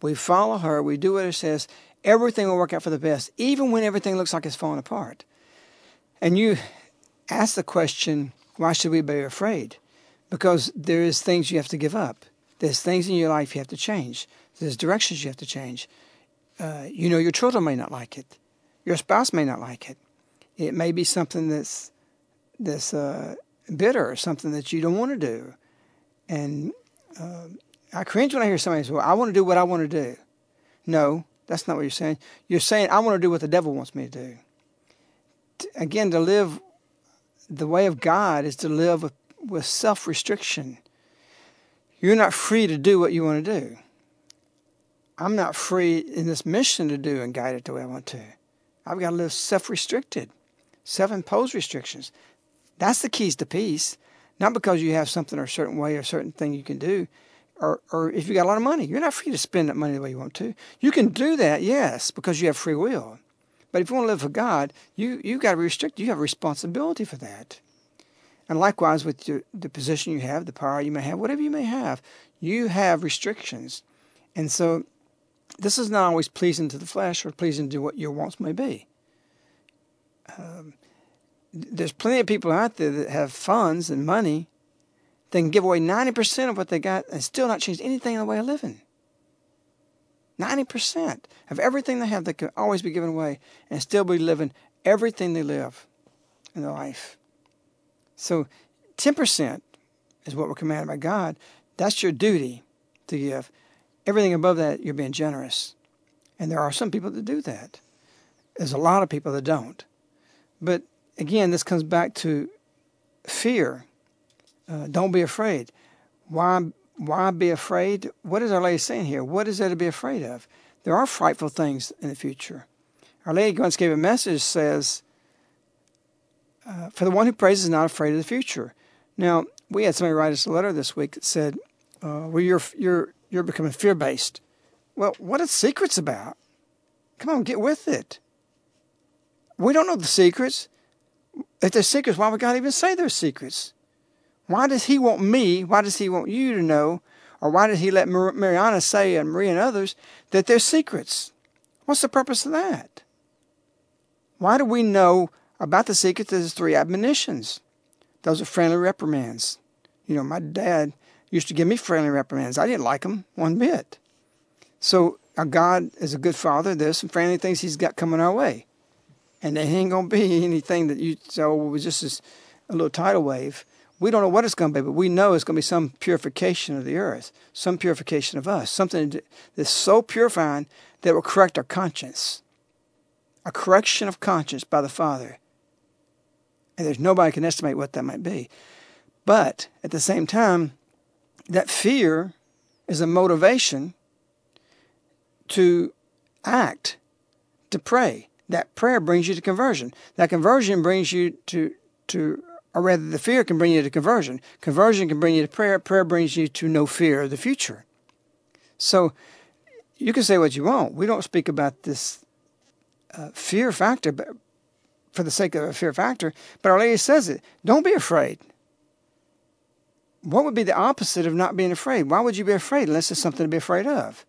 we follow her, we do what it says, everything will work out for the best, even when everything looks like it's falling apart. And you ask the question, why should we be afraid? Because there is things you have to give up. There's things in your life you have to change. There's directions you have to change. Your children may not like it. Your spouse may not like it. It may be something that's bitter, or something that you don't want to do. And I cringe when I hear somebody say, well, I want to do what I want to do. No, that's not what you're saying. You're saying, I want to do what the devil wants me to do. Again, to live the way of God is to live with self-restriction. You're not free to do what you want to do. I'm not free in this mission to do and guide it the way I want to. I've got to live self-restricted, self-imposed restrictions. That's the keys to peace. Not because you have something or a certain way or a certain thing you can do. Or if you got a lot of money, you're not free to spend that money the way you want to. You can do that, yes, because you have free will. But if you want to live for God, you've got to restrict. You have a responsibility for that. And likewise with the position you have, the power you may have, whatever you have restrictions. And so this is not always pleasing to the flesh or pleasing to what your wants may be. There's plenty of people out there that have funds and money. They can give away 90% of what they got and still not change anything in the way of living. 90% of everything they have, they can always be given away and still be living everything they live in their life. So 10% is what we're commanded by God. That's your duty to give. Everything above that, you're being generous. And there are some people that do that. There's a lot of people that don't. But again, this comes back to fear. Don't be afraid. Why be afraid? What is Our Lady saying here? What is there to be afraid of? There are frightful things in the future. Our Lady once gave a message, says, for the one who prays is not afraid of the future. Now, we had somebody write us a letter this week that said, you're becoming fear-based. Well, what are secrets about? Come on, get with it. We don't know the secrets. If there's secrets, why would God even say there's secrets? Why does he want me, why does he want you to know, or why did he let Mariana say, and Marie and others, that there's secrets? What's the purpose of that? Why do we know about the secrets? There's 3 admonitions. Those are friendly reprimands. You know, my dad used to give me friendly reprimands. I didn't like them one bit. So God is a good father. There's some friendly things he's got coming our way. And there ain't going to be anything that you say, oh, it was just a little tidal wave. We don't know what it's going to be, but we know it's going to be some purification of the earth, some purification of us, something that's so purifying that will correct our conscience, a correction of conscience by the Father. And there's nobody can estimate what that might be. But at the same time, that fear is a motivation to act, to pray. That prayer brings you to conversion. That conversion brings you to or rather, the fear can bring you to conversion. Conversion can bring you to prayer. Prayer brings you to no fear of the future. So you can say what you want. We don't speak about this fear factor, but for the sake of a fear factor. But Our Lady says it. Don't be afraid. What would be the opposite of not being afraid? Why would you be afraid unless there's something to be afraid of?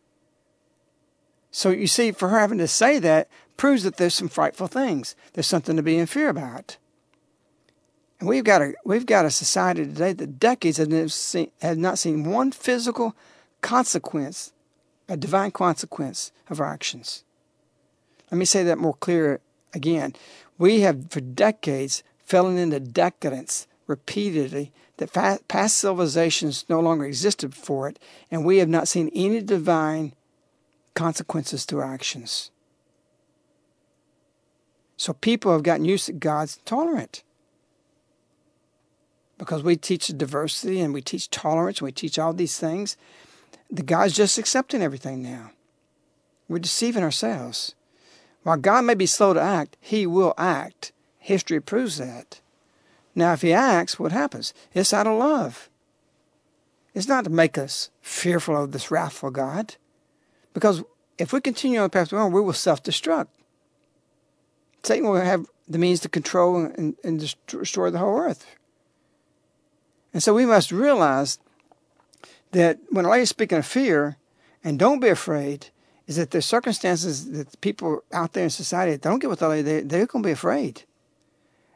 So you see, for her having to say that proves that there's some frightful things. There's something to be in fear about. And we've got a society today that decades has not seen one physical consequence, a divine consequence of our actions. Let me say that more clear again. We have for decades fallen into decadence repeatedly, that past civilizations no longer existed for it, and we have not seen any divine consequences to our actions. So people have gotten used to God's tolerant. Because we teach diversity and we teach tolerance and we teach all these things, the God's just accepting everything now. We're deceiving ourselves. While God may be slow to act, He will act. History proves that. Now, if He acts, what happens? It's out of love. It's not to make us fearful of this wrathful God. Because if we continue on the path we're on, we will self-destruct. Satan will have the means to control and destroy the whole earth. And so we must realize that when Our Lady is speaking of fear, and don't be afraid, is that there's circumstances that people out there in society that don't get with Our Lady, they're going to be afraid.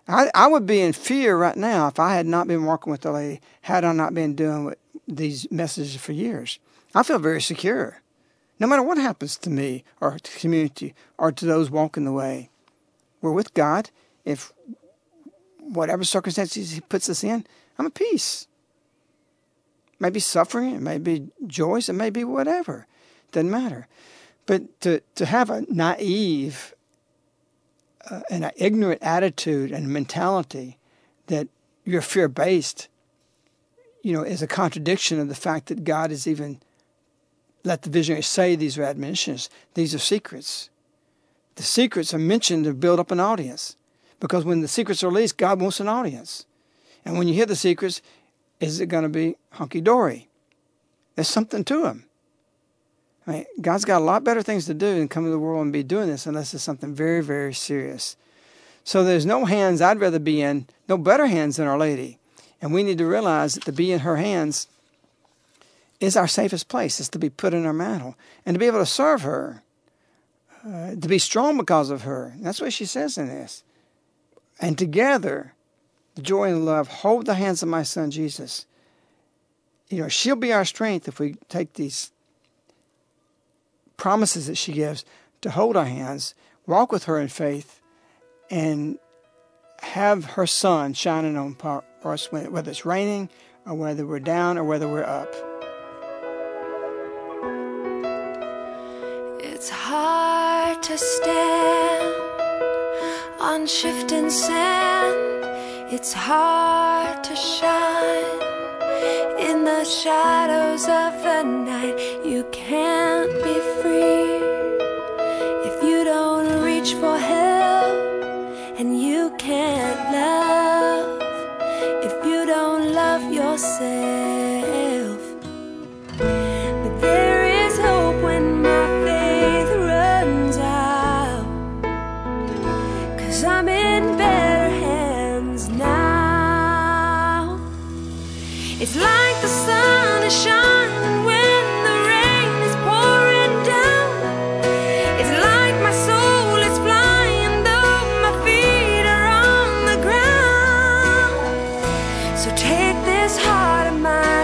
I would be in fear right now if I had not been walking with Our Lady, had I not been doing these messages for years. I feel very secure, no matter what happens to me or to the community or to those walking the way. We're with God. If whatever circumstances He puts us in, I'm at peace. It may be suffering, it may be joys, it may be whatever. It doesn't matter. But to have a naive and an ignorant attitude and mentality that you're fear-based, is a contradiction of the fact that God has even let the visionaries say these are admonitions. These are secrets. The secrets are mentioned to build up an audience. Because when the secrets are released, God wants an audience. And when you hear the secrets, is it going to be hunky-dory? There's something to them. I mean, God's got a lot better things to do than come to the world and be doing this unless it's something very, very serious. So there's no hands I'd rather be in, no better hands than Our Lady. And we need to realize that to be in her hands is our safest place, is to be put in her mantle. And to be able to serve her, to be strong because of her. That's what she says in this. And together, joy and love, hold the hands of my son Jesus. She'll be our strength if we take these promises that she gives to hold our hands, walk with her in faith, and have her sun shining on us, whether it's raining or whether we're down or whether we're up. It's hard to stand on shifting sand. It's hard to shine in the shadows of the night. You can't be free if you don't reach for help, and you can't love if you don't love yourself. But there is hope when my faith runs out, 'cause I'm in bed. It's like the sun is shining when the rain is pouring down. It's like my soul is flying though my feet are on the ground. So take this heart of mine.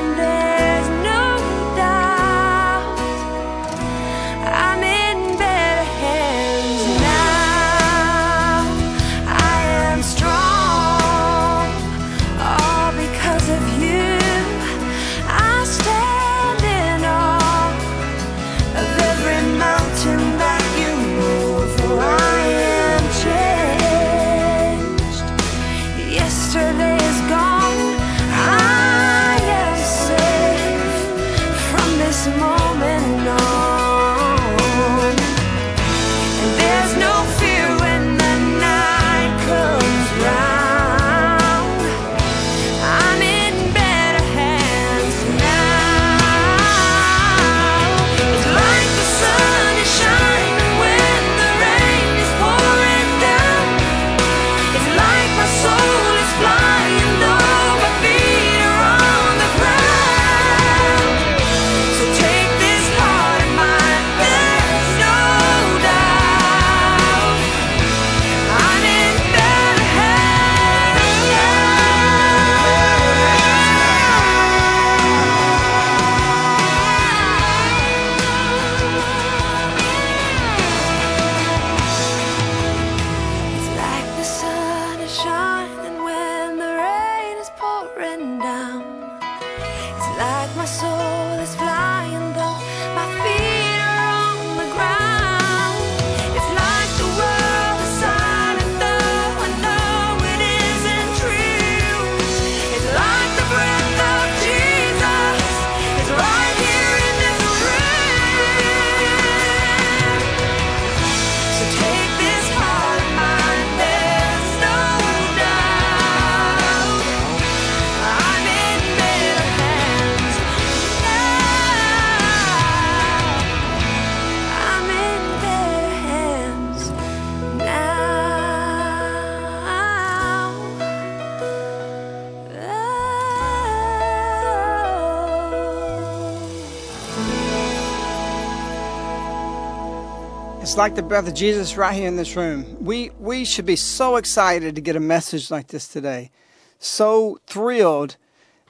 It's like the breath of Jesus right here in this room. We should be so excited to get a message like this today. So thrilled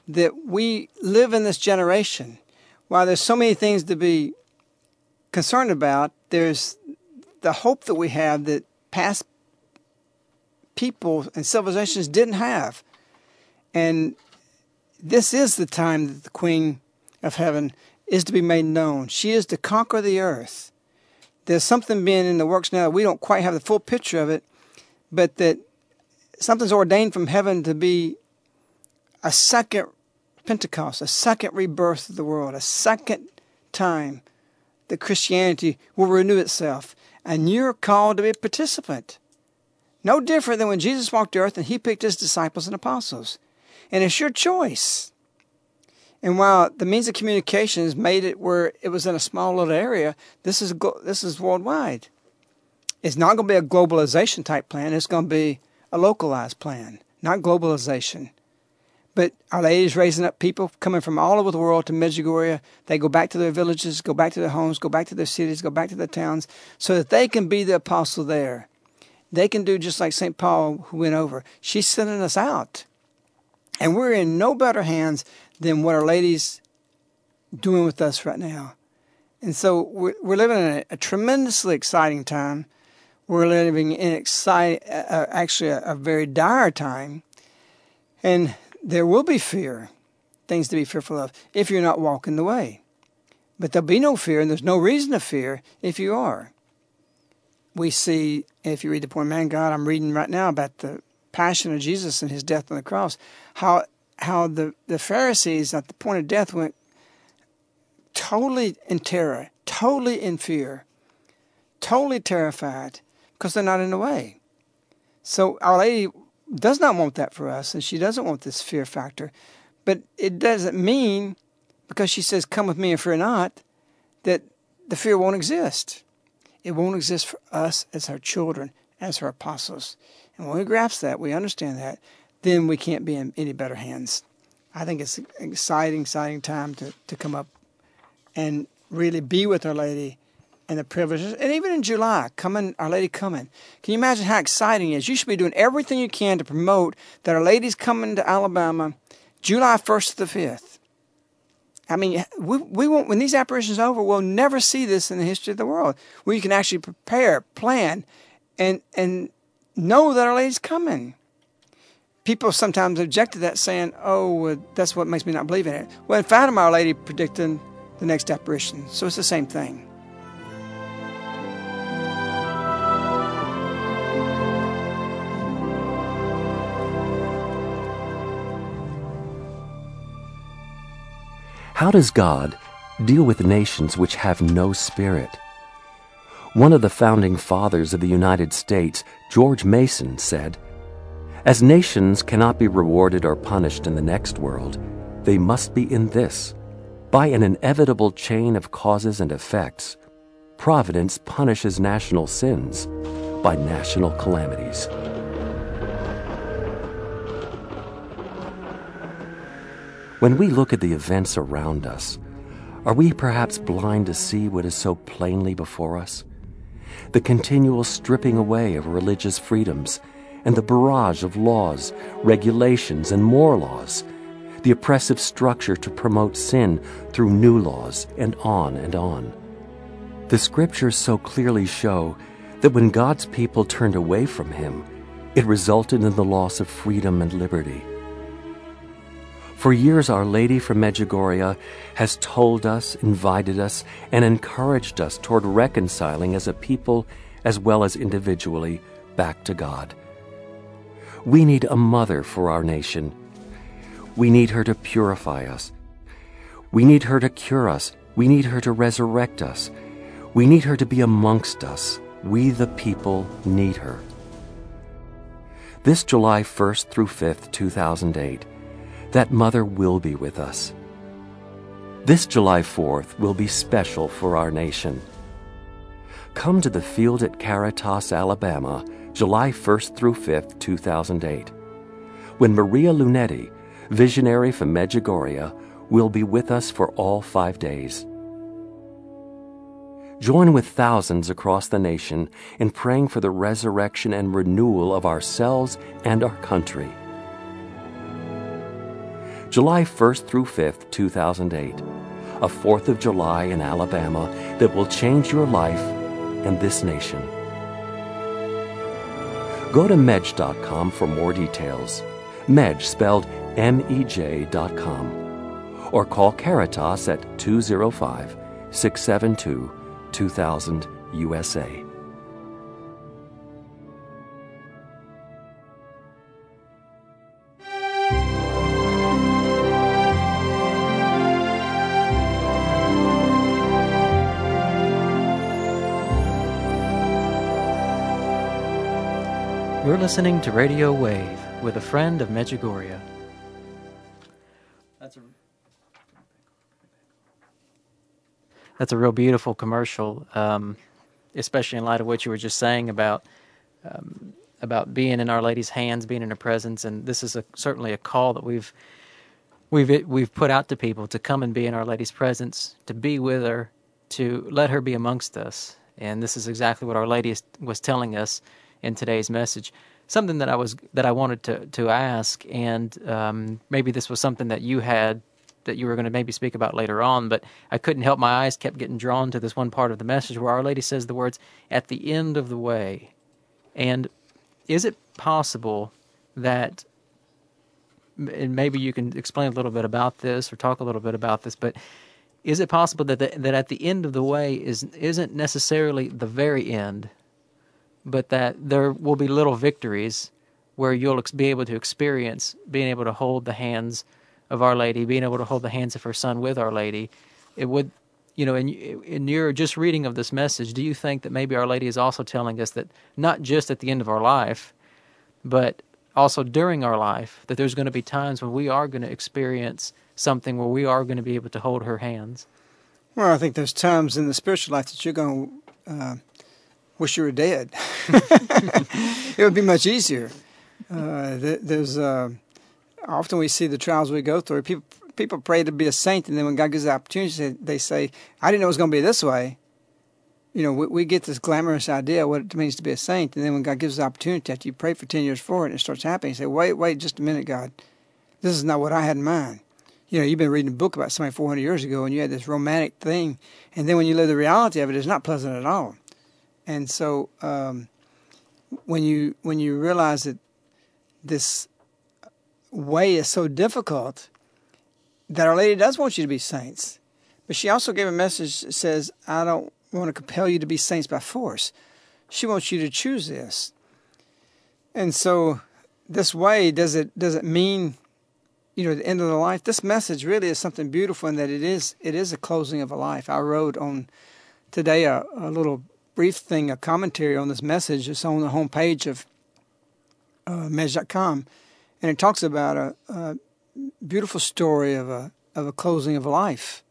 that we live in this generation. While there's so many things to be concerned about, there's the hope that we have that past people and civilizations didn't have. And this is the time that the Queen of Heaven is to be made known. She is to conquer the earth. There's something being in the works now. We don't quite have the full picture of it, but that something's ordained from heaven to be a second Pentecost, a second rebirth of the world, a second time that Christianity will renew itself. And you're called to be a participant. No different than when Jesus walked the earth and he picked his disciples and apostles. And it's your choice. And while the means of communication has made it where it was in a small little area, this is worldwide. It's not going to be a globalization type plan. It's going to be a localized plan, not globalization. But Our Lady's raising up people coming from all over the world to Medjugorje. They go back to their villages, go back to their homes, go back to their cities, go back to their towns, so that they can be the apostle there. They can do just like St. Paul who went over. She's sending us out. And we're in no better hands than what Our Lady's doing with us right now. And so we're living in a tremendously exciting time. We're living in actually a very dire time. And there will be fear, things to be fearful of, if you're not walking the way. But there'll be no fear, and there's no reason to fear if you are. We see, if you read the Poor Man God, I'm reading right now about the passion of Jesus and his death on the cross, how the Pharisees at the point of death went totally in terror, totally in fear, totally terrified, because they're not in the way. So Our Lady does not want that for us, and she doesn't want this fear factor. But it doesn't mean, because she says, come with me and fear not, that the fear won't exist. It won't exist for us as her children, as her apostles. And when we grasp that, we understand that, then we can't be in any better hands. I think it's an exciting time to come up and really be with Our Lady and the privileges. And even in July, Our Lady coming. Can you imagine how exciting it is? You should be doing everything you can to promote that Our Lady's coming to Alabama July 1st to the 5th. I mean, we won't, when these apparitions are over, we'll never see this in the history of the world, where you can actually prepare, plan, and know that Our Lady's coming. People sometimes object to that, saying, oh, that's what makes me not believe in it. Well, in Fatima, Our Lady predicted the next apparition, so it's the same thing. How does God deal with nations which have no spirit? One of the founding fathers of the United States, George Mason, said, as nations cannot be rewarded or punished in the next world, they must be in this. By an inevitable chain of causes and effects, Providence punishes national sins by national calamities. When we look at the events around us, are we perhaps blind to see what is so plainly before us? The continual stripping away of religious freedoms and the barrage of laws, regulations, and more laws, the oppressive structure to promote sin through new laws, and on and on. The Scriptures so clearly show that when God's people turned away from Him, it resulted in the loss of freedom and liberty. For years, Our Lady from Medjugorje has told us, invited us, and encouraged us toward reconciling as a people, as well as individually, back to God. We need a mother for our nation. We need her to purify us. We need her to cure us. We need her to resurrect us. We need her to be amongst us. We, the people, need her. This July 1st through 5th, 2008, that mother will be with us. This July 4th will be special for our nation. Come to the field at Caritas, Alabama, July 1st through 5th, 2008, when Maria Lunetti, visionary from Medjugorje, will be with us for all 5 days. Join with thousands across the nation in praying for the resurrection and renewal of ourselves and our country. July 1st through 5th, 2008, a 4th of July in Alabama that will change your life and this nation. Go to medj.com for more details. Medj, spelled MEJ.com. Or call Caritas at 205-672-2000-USA. You're listening to Radio Wave with a friend of Medjugorje. That's a real beautiful commercial, especially in light of what you were just saying about being in Our Lady's hands, being in her presence. And this is certainly a call that we've put out to people to come and be in Our Lady's presence, to be with her, to let her be amongst us. And this is exactly what Our Lady was telling us in today's message. Something that I wanted to ask, and maybe this was something that you had that you were going to maybe speak about later on, but I couldn't help, my eyes kept getting drawn to this one part of the message where Our Lady says the words, "at the end of the way." And is it possible that, and maybe you can explain a little bit about this or talk a little bit about this, but is it possible that at the end of the way isn't necessarily the very end, but that there will be little victories where you'll be able to experience being able to hold the hands of Our Lady, being able to hold the hands of her son with Our Lady? It would, you know, in your just reading of this message, do you think that maybe Our Lady is also telling us that not just at the end of our life, but also during our life, that there's going to be times when we are going to experience something where we are going to be able to hold her hands? Well, I think there's times in the spiritual life that you're going to wish you were dead. It would be much easier. Often we see the trials we go through. People pray to be a saint, and then when God gives the opportunity, they say, "I didn't know it was going to be this way." You know, we get this glamorous idea of what it means to be a saint, and then when God gives the opportunity, after you pray for 10 years for it, and it starts happening, you say, wait just a minute, God. This is not what I had in mind. You know, you've been reading a book about somebody 400 years ago, and you had this romantic thing, and then when you live the reality of it, it's not pleasant at all. And so, when you realize that this way is so difficult, that Our Lady does want you to be saints, but she also gave a message that says, "I don't want to compel you to be saints by force." She wants you to choose this. And so, this way does it mean, you know, the end of the life? This message really is something beautiful in that it is a closing of a life. I wrote on today a little brief thing, a commentary on this message. It's on the homepage of medj.com, and it talks about a beautiful story of a closing of a life,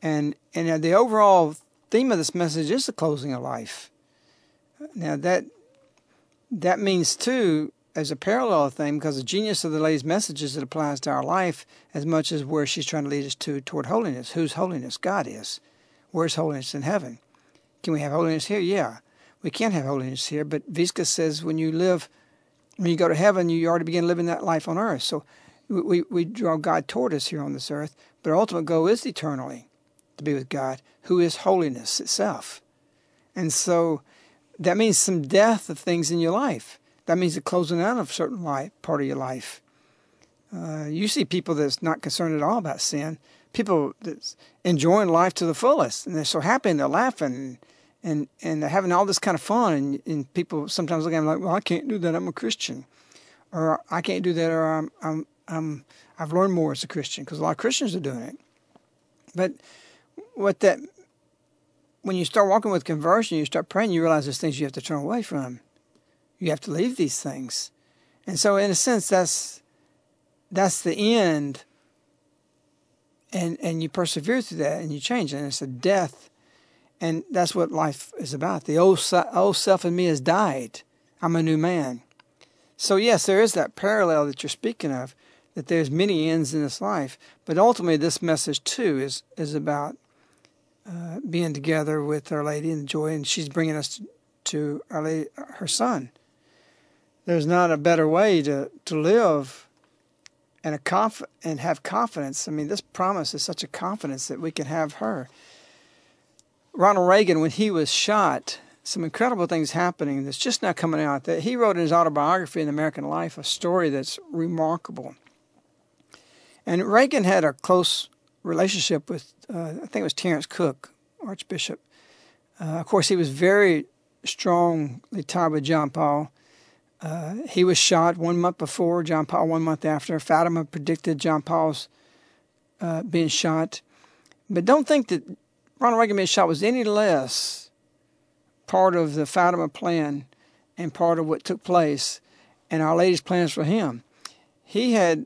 and the overall theme of this message is the closing of life. Now that means too, as a parallel thing, because the genius of the Lady's message is it applies to our life as much as where she's trying to lead us toward holiness. Whose holiness? God is. Where's holiness? In heaven. Can we have holiness here? Yeah, we can have holiness here. But Vizca says when you go to heaven, you already begin living that life on earth. So we draw God toward us here on this earth. But our ultimate goal is eternally to be with God, who is holiness itself. And so that means some death of things in your life. That means the closing out of a certain part of your life. Usually people that's not concerned at all about sin, people that's enjoying life to the fullest, and they're so happy and they're laughing and they're having all this kind of fun. And people sometimes look at them like, well, I can't do that. I'm a Christian, or I can't do that, or I've learned more as a Christian, because a lot of Christians are doing it. But when you start walking with conversion, you start praying, you realize there's things you have to turn away from. You have to leave these things. And so in a sense, that's the end. And you persevere through that and you change. And it's a death. And that's what life is about. The old self in me has died. I'm a new man. So yes, there is that parallel that you're speaking of, that there's many ends in this life. But ultimately, this message, too, is about being together with Our Lady and joy. And she's bringing us to Our Lady, her Son. There's not a better way to live and have confidence. I mean, this promise is such a confidence that we can have her. Ronald Reagan, when he was shot, some incredible things happening that's just now coming out. That he wrote in his autobiography, In American Life, a story that's remarkable. And Reagan had a close relationship with, I think it was Terence Cook, Archbishop. Of course, he was very strongly tied with John Paul. He was shot 1 month before, John Paul 1 month after. Fatima predicted John Paul's being shot. But don't think that Ronald Reagan being shot was any less part of the Fatima plan and part of what took place and Our Lady's plans for him. He had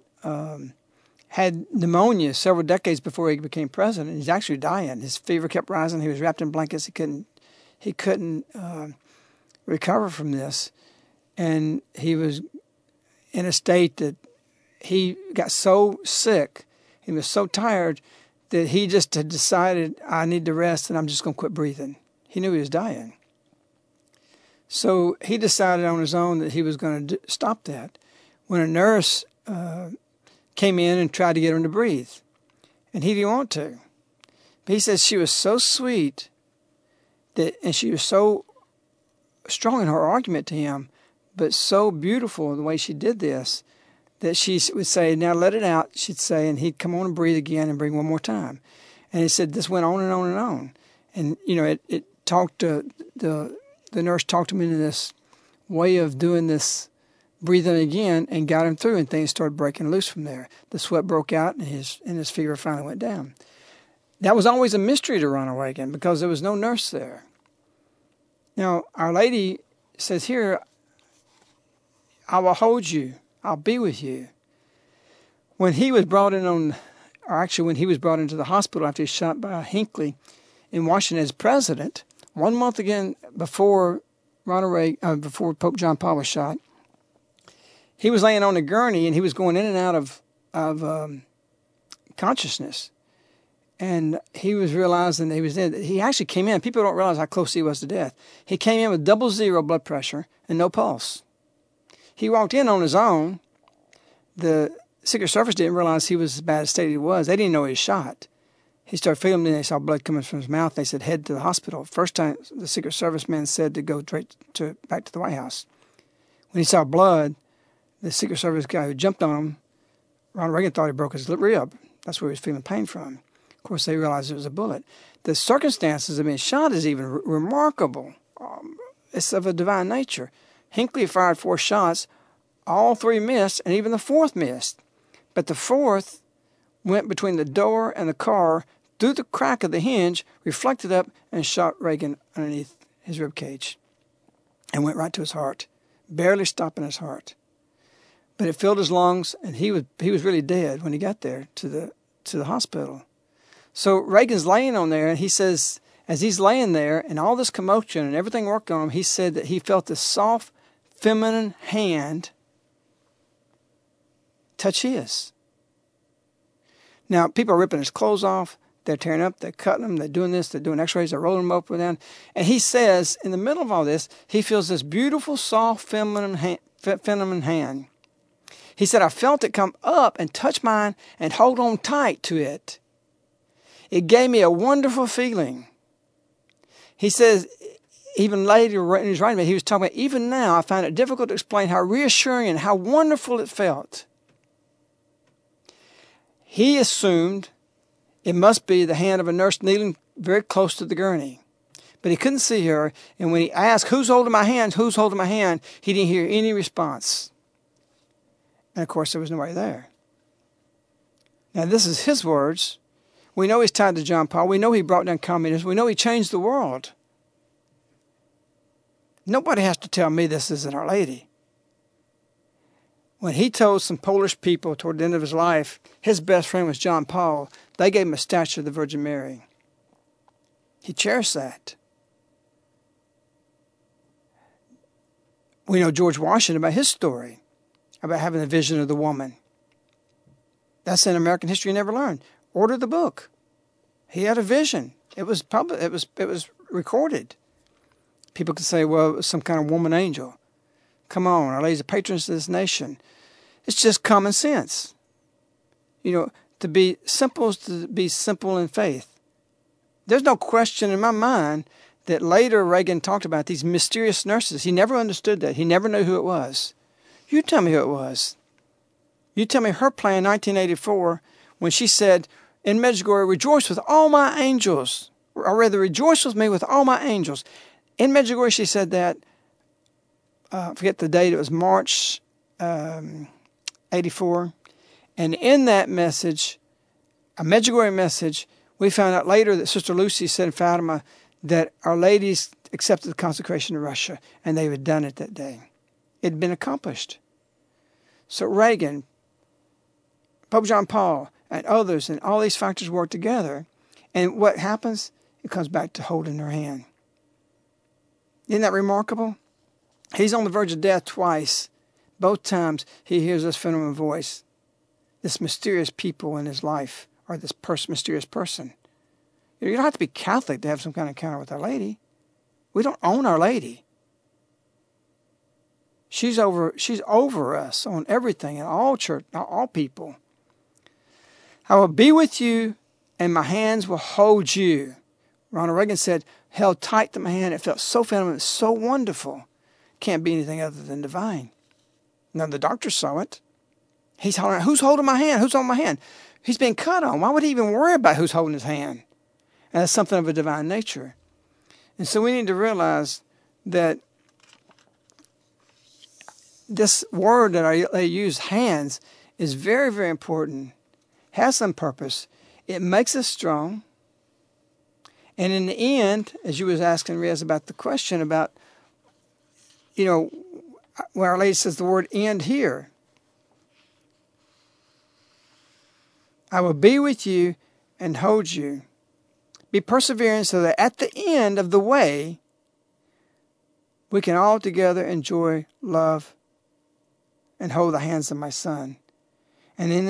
pneumonia several decades before he became president. He's actually dying. His fever kept rising. He was wrapped in blankets. He couldn't recover from this. And he was in a state that he got so sick, he was so tired, that he just had decided, I need to rest and I'm just going to quit breathing. He knew he was dying. So he decided on his own that he was going to stop that. When a nurse came in and tried to get him to breathe, and he didn't want to. But he says she was so sweet and she was so strong in her argument to him, but so beautiful the way she did this, that she would say, now let it out, she'd say, and he'd come on and breathe again and breathe one more time. And he said this went on and on and on. And, you know, it talked to the nurse talked him into this way of doing this breathing again and got him through, and things started breaking loose from there. The sweat broke out and his fever finally went down. That was always a mystery to Ronald Reagan because there was no nurse there. Now, Our Lady says here, I will hold you. I'll be with you. When he was brought in when he was brought into the hospital after he was shot by Hinckley in Washington as president, 1 month again before before Pope John Paul was shot, he was laying on a gurney and he was going in and out of consciousness. And he was realizing that he was dead. He actually came in. People don't realize how close he was to death. He came in with 00 blood pressure and no pulse. He walked in on his own. The Secret Service didn't realize he was as bad a state he was. They didn't know he was shot. He started feeling him, and they saw blood coming from his mouth. They said, head to the hospital. First time, the Secret Service man said to go straight back to the White House. When he saw blood, the Secret Service guy who jumped on him, Ronald Reagan thought he broke his rib. That's where he was feeling pain from. Of course, they realized it was a bullet. The circumstances of being shot is even remarkable. It's of a divine nature. Hinckley fired 4 shots, all 3 missed, and even the 4th missed. But the 4th went between the door and the car, through the crack of the hinge, reflected up, and shot Reagan underneath his ribcage and went right to his heart, barely stopping his heart. But it filled his lungs, and he was really dead when he got there to the hospital. So Reagan's laying on there, and he says, as he's laying there, and all this commotion and everything working on him, he said that he felt this soft, feminine hand touch his. Now, people are ripping his clothes off. They're tearing up. They're cutting him. They're doing this. They're doing x-rays. They're rolling him up and down. And he says, in the middle of all this, he feels this beautiful, soft, feminine hand. He said, I felt it come up and touch mine and hold on tight to it. It gave me a wonderful feeling. He says, even later in his writing, he was talking about, even now I find it difficult to explain how reassuring and how wonderful it felt. He assumed it must be the hand of a nurse kneeling very close to the gurney. But he couldn't see her, and when he asked, "Who's holding my hand? Who's holding my hand?" he didn't hear any response. And, of course, there was nobody there. Now, this is his words. We know he's tied to John Paul. We know he brought down communism. We know he changed the world. Nobody has to tell me this isn't Our Lady. When he told some Polish people toward the end of his life, his best friend was John Paul, they gave him a statue of the Virgin Mary. He cherished that. We know George Washington about his story, about having a vision of the woman. That's in American history you never learned. Order the book. He had a vision. It was public. It was recorded. People could say, well, it was some kind of woman angel. Come on, Our Lady's the patroness of this nation. It's just common sense. You know, to be simple is to be simple in faith. There's no question in my mind that later Reagan talked about these mysterious nurses. He never understood that. He never knew who it was. You tell me who it was. You tell me her plan in 1984 when she said, in Medjugorje, rejoice with all my angels. Or rather, rejoice with me with all my angels. In Medjugorje, she said that. I forget the date. It was March 84. And in that message, a Medjugorje message, we found out later that Sister Lucy said in Fatima that Our Ladies accepted the consecration of Russia, and they had done it that day. It had been accomplished. So Reagan, Pope John Paul, and others, and all these factors work together. And what happens? It comes back to holding her hand. Isn't that remarkable? He's on the verge of death twice. Both times he hears this phenomenal voice, this mysterious people in his life, or this mysterious person. You don't have to be Catholic to have some kind of encounter with Our Lady. We don't own Our Lady. She's over us on everything and all church, all people. I will be with you, and my hands will hold you. Ronald Reagan said, held tight to my hand. It felt so phenomenal, so wonderful. Can't be anything other than divine. None of the doctors saw it. He's holding, who's holding my hand? Who's holding my hand? He's been cut on. Why would he even worry about who's holding his hand? And that's something of a divine nature. And so we need to realize that this word that I use, hands, is very, very important. Has some purpose. It makes us strong. And in the end, as you was asking, Riaz, about the question about, you know, when Our Lady says the word end here, I will be with you and hold you. Be persevering so that at the end of the way, we can all together enjoy, love, and hold the hands of my son. And in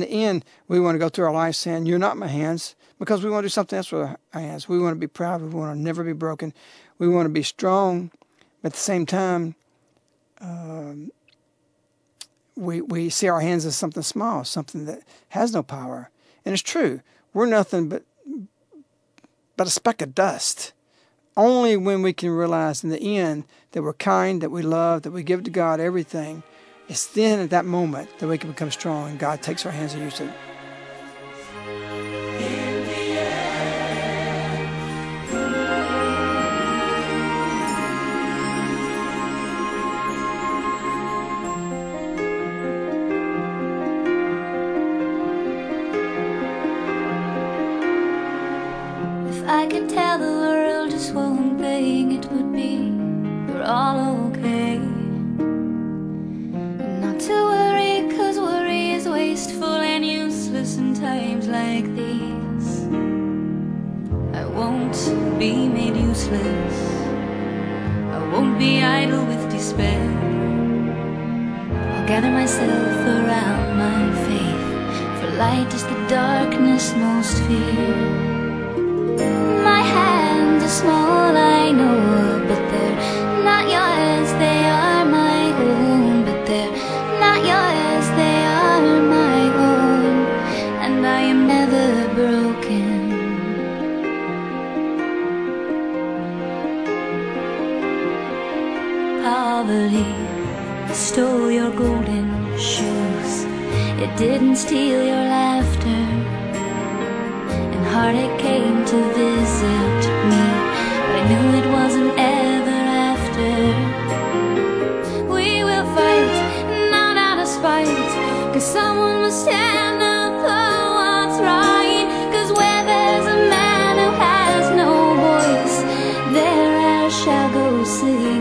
the end, we want to go through our life saying, you're not my hands, because we want to do something else with our hands. We want to be proud. We want to never be broken. We want to be strong. At the same time, we see our hands as something small, something that has no power. And it's true. We're nothing but a speck of dust. Only when we can realize in the end that we're kind, that we love, that we give to God everything, it's then at that moment that we can become strong and God takes our hands and uses it. I could tell the world just one thing, it would be we're all okay. Not to worry, cause worry is wasteful and useless in times like these. I won't be made useless, I won't be idle with despair. I'll gather myself around my faith, for light is the darkness most feared. My hands are small, I know, but they're not yours, they are my own. But they're not yours, they are my own. And I am never broken. Poverty stole your golden shoes. It didn't steal your laughter, and heartache came to visit me, but I knew it wasn't ever after. We will fight, not out of spite, 'cause someone must stand up for what's right. 'Cause where there's a man who has no voice, there I shall go singing.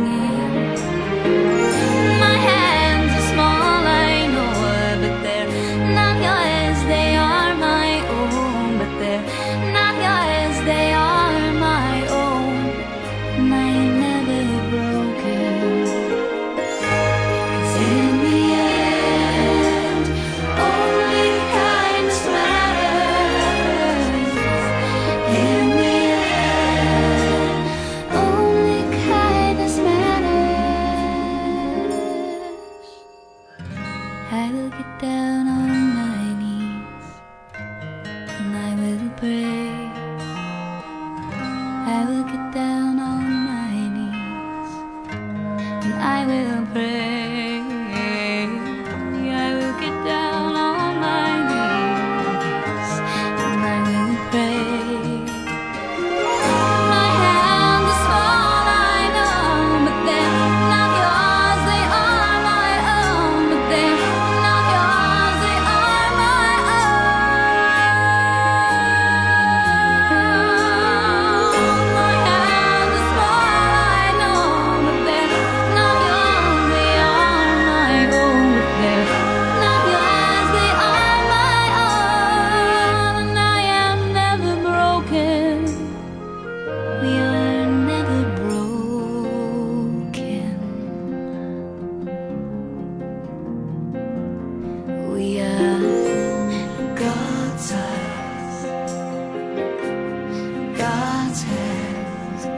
I will get down on my knees and I will pray. I will get down on my knees and I will pray. I will get down on my knees and I will pray. My hands are small, I know, but they're not yours. They are my own, but they're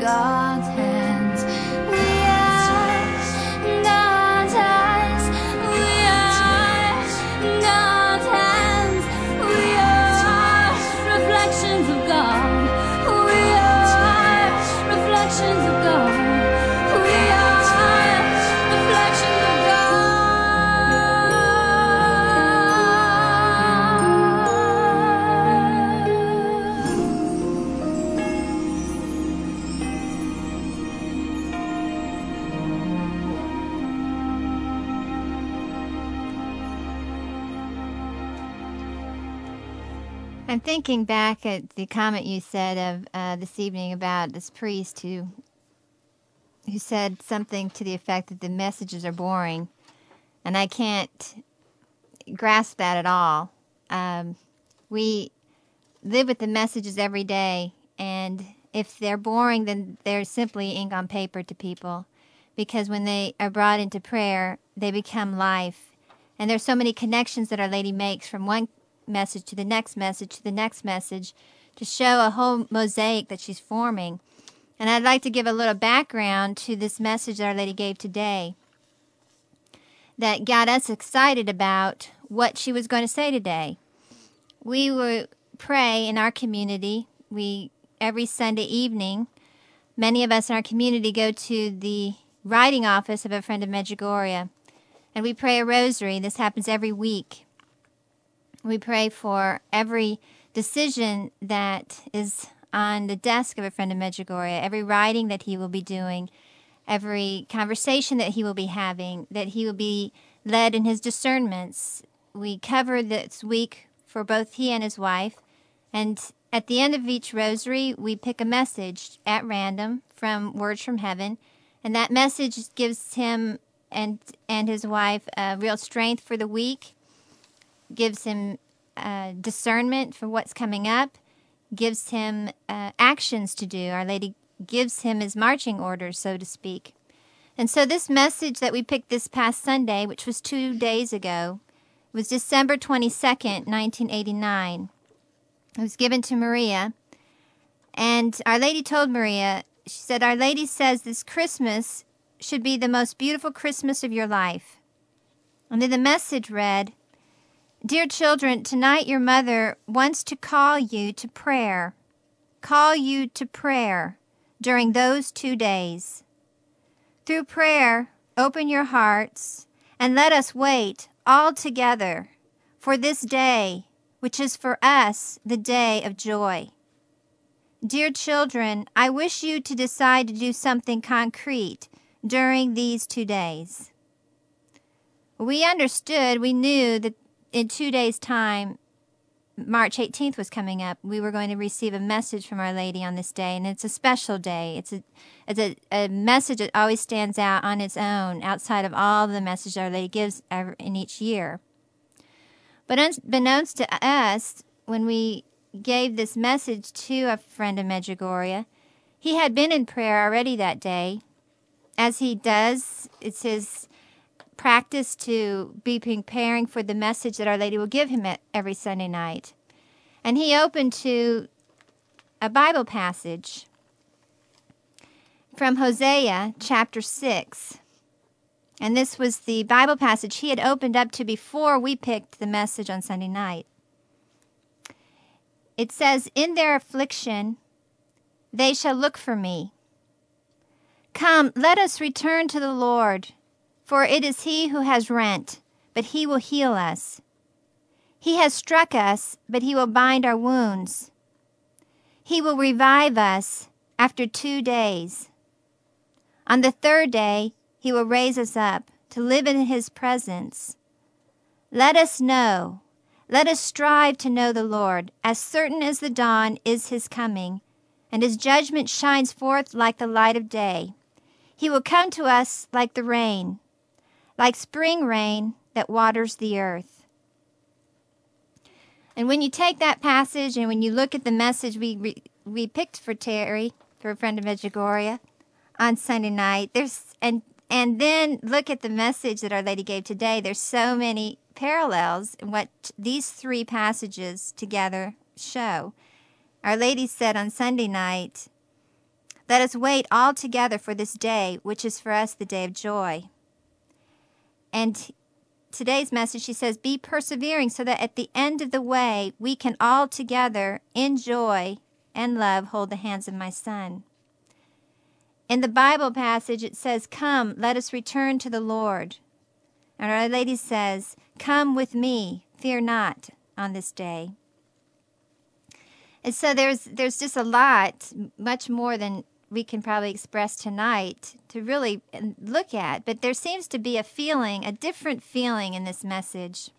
God's hands, God's hands, we are God's hands, we are God's hands, we are reflections of God, we are reflections of God. I'm thinking back at the comment you said of this evening about this priest who said something to the effect that the messages are boring, and I can't grasp that at all. We live with the messages every day, and if they're boring, then they're simply ink on paper to people, because when they are brought into prayer, they become life. And there's so many connections that Our Lady makes from one message to the next message to the next message to show a whole mosaic that she's forming. And I'd like to give a little background to this message that Our Lady gave today that got us excited about what she was going to say today. We will pray in our community. We, every Sunday evening, many of us in our community go to the writing office of a friend of Medjugorje, and we pray a rosary. This happens every week. We pray for every decision that is on the desk of a friend of Medjugorje, every writing that he will be doing, every conversation that he will be having, that he will be led in his discernments. We cover this week for both he and his wife. And at the end of each rosary, we pick a message at random from Words from Heaven. And that message gives him and his wife real strength for the week, gives him discernment for what's coming up, gives him actions to do. Our Lady gives him his marching orders, so to speak. And so this message that we picked this past Sunday, which was 2 days ago, was December 22nd, 1989. It was given to Maria. And Our Lady told Maria, she said, Our Lady says this Christmas should be the most beautiful Christmas of your life. And then the message read, Dear children, tonight your mother wants to call you to prayer. Call you to prayer during those 2 days. Through prayer, open your hearts and let us wait all together for this day, which is for us the day of joy. Dear children, I wish you to decide to do something concrete during these 2 days. We knew that in 2 days' time, March 18th was coming up. We were going to receive a message from Our Lady on this day, and it's a special day. It's a message that always stands out on its own, outside of all the messages Our Lady gives in each year. But unbeknownst to us, when we gave this message to a friend of Medjugorje, he had been in prayer already that day, as he does. It's his practice to be preparing for the message that Our Lady will give him every Sunday night. And he opened to a Bible passage from Hosea chapter 6. And this was the Bible passage he had opened up to before we picked the message on Sunday night. It says, "In their affliction they shall look for me. Come, let us return to the Lord. For it is he who has rent, but he will heal us. He has struck us, but he will bind our wounds. He will revive us after 2 days. On the third day, he will raise us up to live in his presence. Let us strive to know the Lord. As certain as the dawn is his coming, and his judgment shines forth like the light of day. He will come to us like the rain, like spring rain that waters the earth." And when you take that passage and when you look at the message we picked for Terry, for a friend of Medjugorje, on Sunday night, and then look at the message that Our Lady gave today, there's so many parallels in what these three passages together show. Our Lady said on Sunday night, "Let us wait all together for this day, which is for us the day of joy." And today's message, she says, be persevering so that at the end of the way, we can all together in joy and love hold the hands of my Son. In the Bible passage, it says, "Come, let us return to the Lord." And Our Lady says, "Come with me, fear not," on this day. And so there's just a lot, much more than we can probably express tonight to really look at, but there seems to be a different feeling in this message,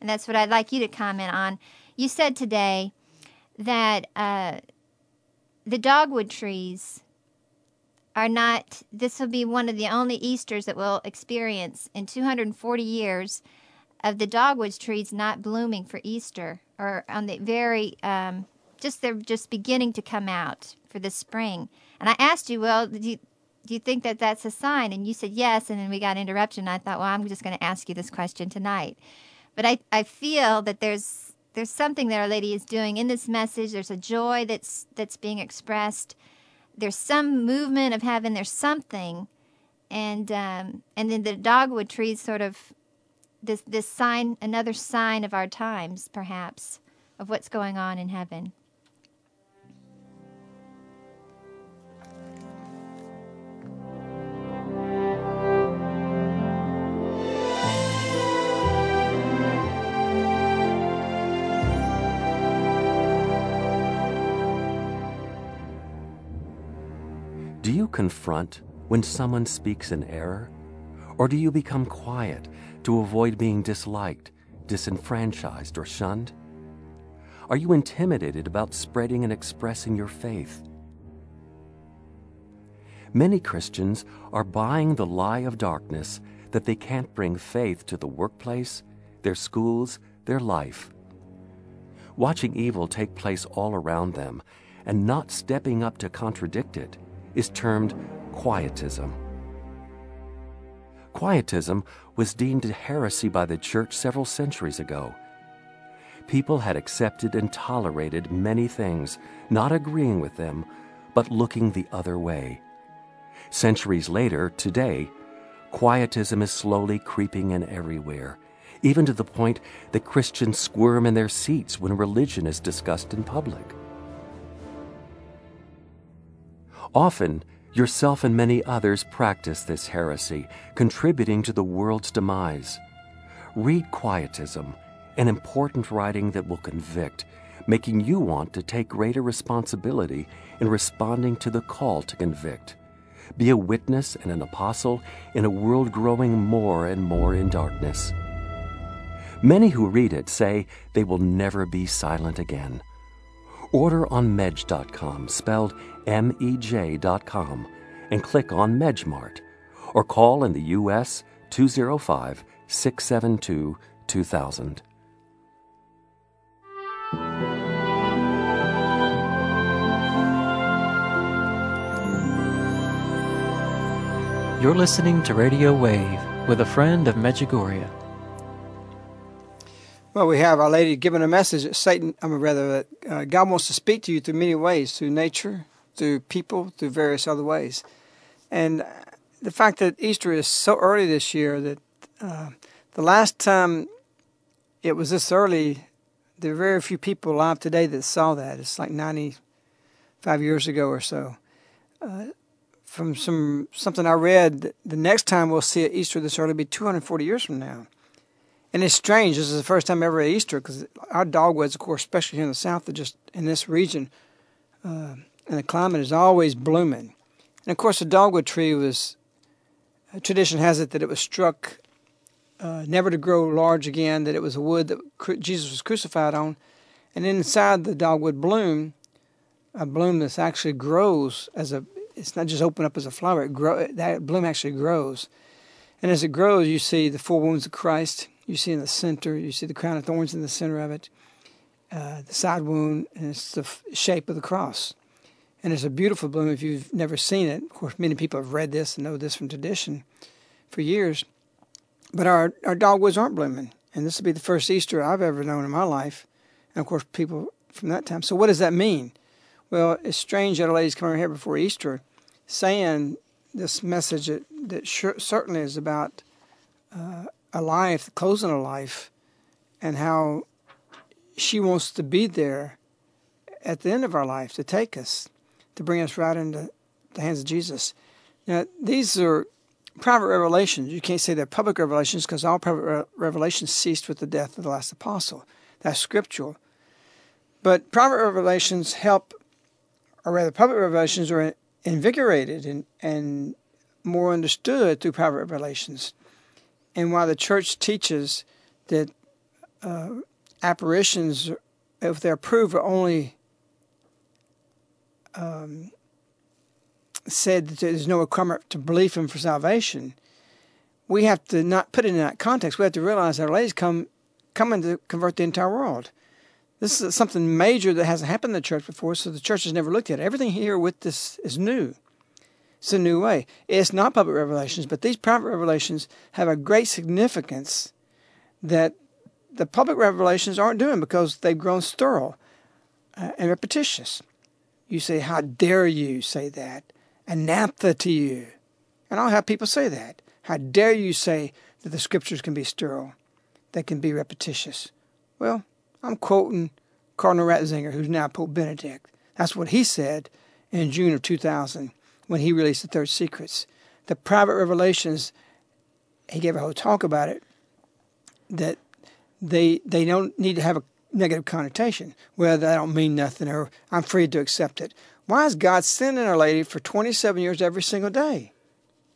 and that's what I'd like you to comment on. You said today that the dogwood trees this will be one of the only Easters that we'll experience in 240 years of the dogwood trees not blooming for Easter, or on the very, they're just beginning to come out for the spring. And I asked you, well, do you think that that's a sign? And you said yes, and then we got interruption. And I thought, well, I'm just going to ask you this question tonight. But I feel that there's something that Our Lady is doing in this message. There's a joy that's being expressed. There's some movement of heaven. There's something, and then the dogwood trees sort of this sign, another sign of our times, perhaps, of what's going on in heaven. Do you confront when someone speaks in error? Or do you become quiet to avoid being disliked, disenfranchised, or shunned? Are you intimidated about spreading and expressing your faith? Many Christians are buying the lie of darkness that they can't bring faith to the workplace, their schools, their life. Watching evil take place all around them and not stepping up to contradict it is termed quietism. Quietism was deemed a heresy by the Church several centuries ago. People had accepted and tolerated many things, not agreeing with them, but looking the other way. Centuries later, today, quietism is slowly creeping in everywhere, even to the point that Christians squirm in their seats when religion is discussed in public. Often, yourself and many others practice this heresy, contributing to the world's demise. Read Quietism an important writing that will convict, making you want to take greater responsibility in responding to the call to convict. Be a witness and an apostle in a world growing more and more in darkness. Many who read it say they will never be silent again. Order on medj.com, spelled MEJ.com, and click on MedjMart, or call in the U.S. 205-672-2000. You're listening to Radio Wave with a friend of Medjugorje. Well, we have Our Lady giving a message that God wants to speak to you through many ways, through nature, through people, through various other ways. And the fact that Easter is so early this year, that the last time it was this early, there are very few people alive today that saw that. It's like 95 years ago or so. From something I read, the next time we'll see an Easter this early will be 240 years from now. And it's strange. This is the first time ever at Easter, because our dogwoods, of course, especially here in the South, are just in this region, and the climate is always blooming. And, of course, the dogwood tree was, tradition has it that it was struck never to grow large again, that it was a wood that Jesus was crucified on. And inside the dogwood bloom, a bloom that actually grows as a, it's not just open up as a flower. That bloom actually grows. And as it grows, you see the four wounds of Christ. You see in the center, you see the crown of thorns in the center of it, the side wound, and it's the shape of the cross. And it's a beautiful bloom if you've never seen it. Of course, many people have read this and know this from tradition for years. But our dogwoods aren't blooming. And this will be the first Easter I've ever known in my life. And, of course, people from that time. So what does that mean? Well, it's strange that Our Lady's coming here before Easter saying this message that certainly is about a life, the closing of life, and how she wants to be there at the end of our life to take us, to bring us right into the hands of Jesus. Now, these are private revelations. You can't say they're public revelations, because all private revelations ceased with the death of the last apostle. That's scriptural. But private revelations help, or rather, public revelations are invigorated and more understood through private revelations. And while the church teaches that apparitions, if they're approved, are only said that there's no requirement to believe him for salvation, we have to not put it in that context. We have to realize that Our Lady's coming to convert the entire world. This is something major that hasn't happened in the church before, so the church has never looked at it. Everything here with this is new. It's a new way. It's not public revelations, but these private revelations have a great significance that the public revelations aren't doing, because they've grown sterile and repetitious. You say, how dare you say that? Anathema to you. And I'll have people say that. How dare you say that the scriptures can be sterile, they can be repetitious? Well, I'm quoting Cardinal Ratzinger, who's now Pope Benedict. That's what he said in June of 2000 when he released the Third Secrets. The private revelations, he gave a whole talk about it, that they don't need to have a negative connotation. Well, that don't mean nothing, or I'm free to accept it. Why is God sending Our Lady for 27 years every single day?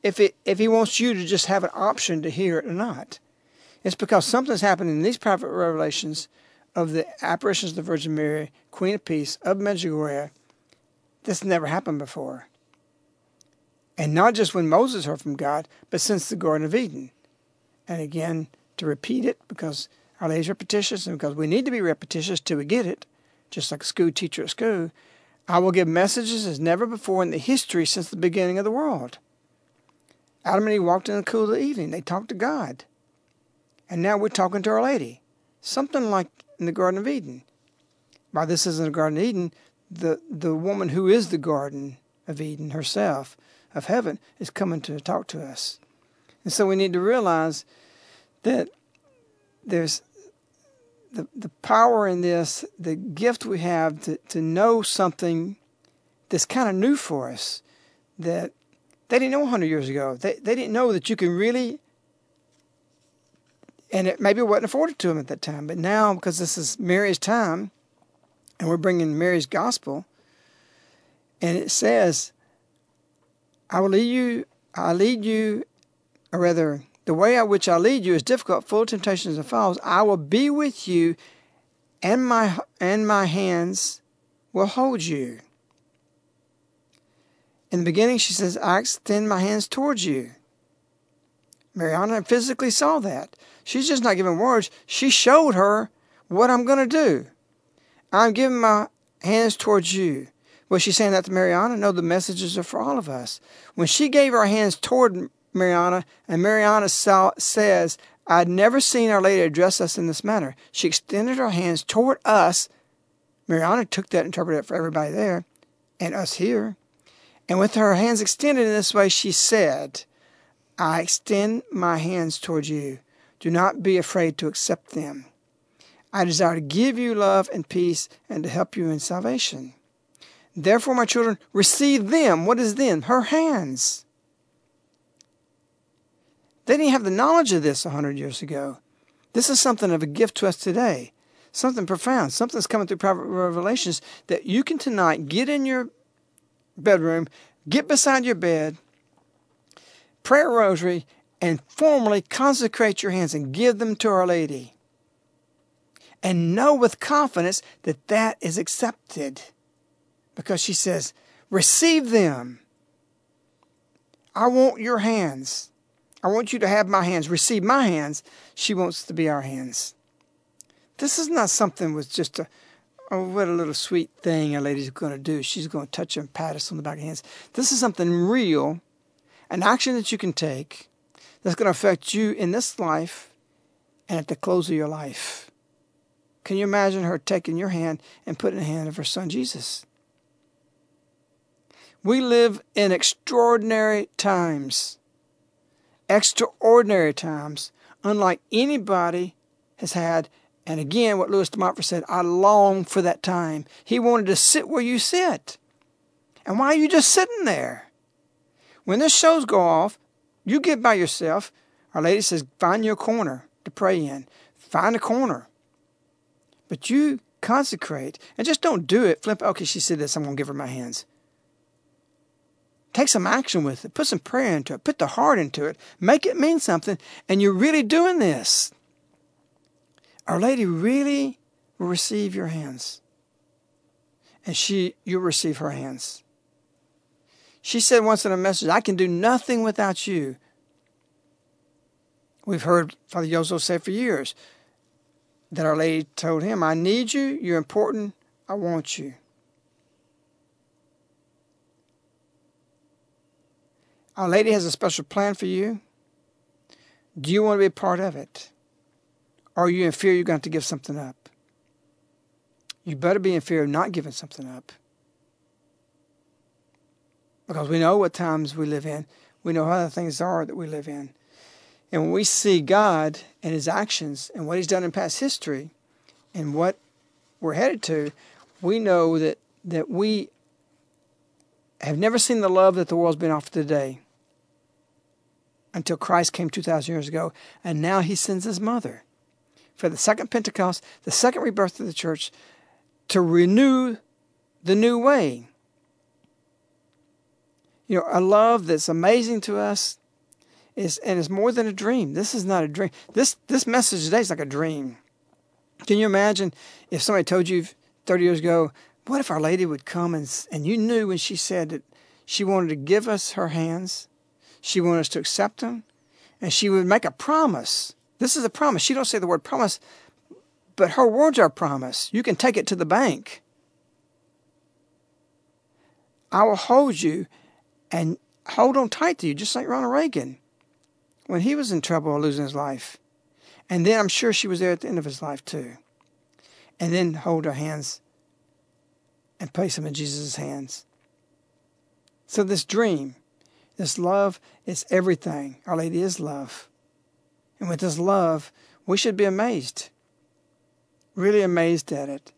If he wants you to just have an option to hear it or not, it's because something's happening in these private revelations of the apparitions of the Virgin Mary, Queen of Peace, of Medjugorje. This never happened before. And not just when Moses heard from God, but since the Garden of Eden. And again, to repeat it, because Our Lady's repetitious, and because we need to be repetitious till we get it, just like a school teacher at school. I will give messages as never before in the history since the beginning of the world. Adam and Eve walked in the cool of the evening. They talked to God. And now we're talking to Our Lady. Something like in the Garden of Eden. While this isn't the Garden of Eden, the woman who is the Garden of Eden herself, of heaven, is coming to talk to us. And so we need to realize that there's the power in this, the gift we have to know something that's kind of new for us, that they didn't know 100 years ago. They didn't know that you can really And it maybe wasn't afforded to them at that time. But now, because this is Mary's time, and we're bringing Mary's gospel, and it says, the way at which I lead you is difficult, full of temptations and falls. I will be with you, and my hands will hold you. In the beginning, she says, I extend my hands towards you. Mariana physically saw that. She's just not giving words. She showed her what I'm going to do. I'm giving my hands towards you. Was she saying that to Mariana? No, the messages are for all of us. When she gave her hands toward Mariana, and Mariana says, I'd never seen Our Lady address us in this manner. She extended her hands toward us. Mariana took that and interpreted it for everybody there and us here. And with her hands extended in this way, she said, I extend my hands toward you. Do not be afraid to accept them. I desire to give you love and peace and to help you in salvation. Therefore, my children, receive them. What is them? Her hands. They didn't have the knowledge of this 100 years ago. This is something of a gift to us today. Something profound. Something's coming through private revelations that you can tonight get in your bedroom, get beside your bed, pray a rosary, and formally consecrate your hands and give them to Our Lady. And know with confidence that that is accepted. Because she says, receive them. I want your hands. I want you to have my hands. Receive my hands. She wants to be our hands. This is not something with just what a little sweet thing a lady's going to do. She's going to touch and pat us on the back of the hands. This is something real, an action that you can take that's going to affect you in this life and at the close of your life. Can you imagine her taking your hand and putting it in the hand of her son Jesus? We live in extraordinary times, unlike anybody has had. And again, what Louis de Montfort said, I long for that time. He wanted to sit where you sit. And why are you just sitting there? When the shows go off, you get by yourself. Our Lady says, find your corner to pray in. Find a corner. But you consecrate. And just don't do it. Flip, okay, she said this, I'm going to give her my hands. Take some action with it. Put some prayer into it. Put the heart into it. Make it mean something. And you're really doing this. Our Lady really will receive your hands. And you'll receive her hands. She said once in a message, I can do nothing without you. We've heard Father Yozo say for years that Our Lady told him, I need you. You're important. I want you. Our Lady has a special plan for you. Do you want to be a part of it? Or are you in fear you're going to have to give something up? You better be in fear of not giving something up. Because we know what times we live in. We know how the things are that we live in. And when we see God and His actions and what He's done in past history and what we're headed to, we know that we have never seen the love that the world's been offered today until Christ came 2,000 years ago, and now He sends His mother for the second Pentecost, the second rebirth of the church, to renew the new way. You know, a love that's amazing to us is more than a dream. This is not a dream. This message today is like a dream. Can you imagine if somebody told you 30 years ago, what if Our Lady would come and you knew when she said that she wanted to give us her hands, she wanted us to accept them, and she would make a promise. This is a promise. She don't say the word promise, but her words are a promise. You can take it to the bank. I will hold you and hold on tight to you, just like Ronald Reagan when he was in trouble losing his life. And then I'm sure she was there at the end of his life too. And then hold her hands and place them in Jesus' hands. So this dream, this love is everything. Our Lady is love. And with this love, we should be amazed. Really amazed at it.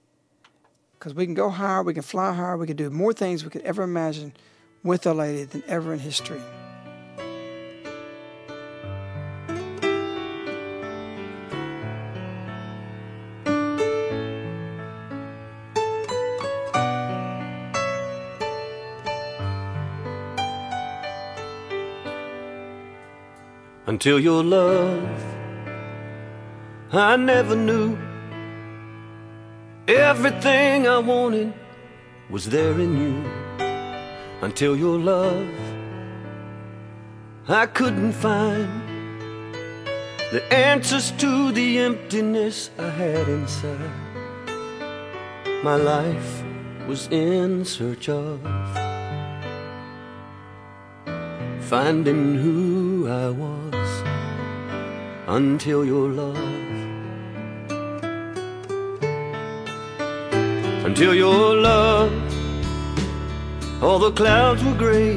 Because we can go higher, we can fly higher, we can do more things we could ever imagine with Our Lady than ever in history. until your love I never knew. Everything I wanted was there in you, until your love I couldn't find the answers to the emptiness I had inside. My life was in search of finding who I was, until your love, until your love. All the clouds were gray,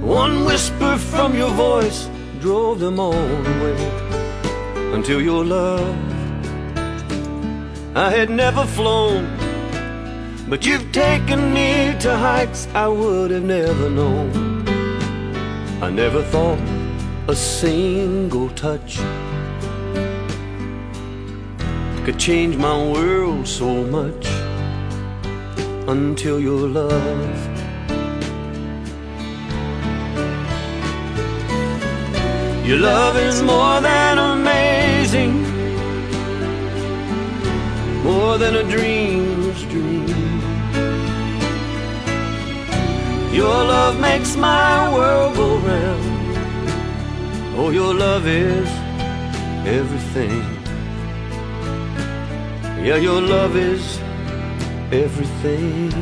one whisper from your voice drove them all away. Until your love I had never flown, but you've taken me to heights I would have never known. I never thought a single touch could change my world so much, until your love. Your love is more than amazing, more than a dream's dream. Your love makes my world go round. Oh, your love is everything. Yeah, your love is everything.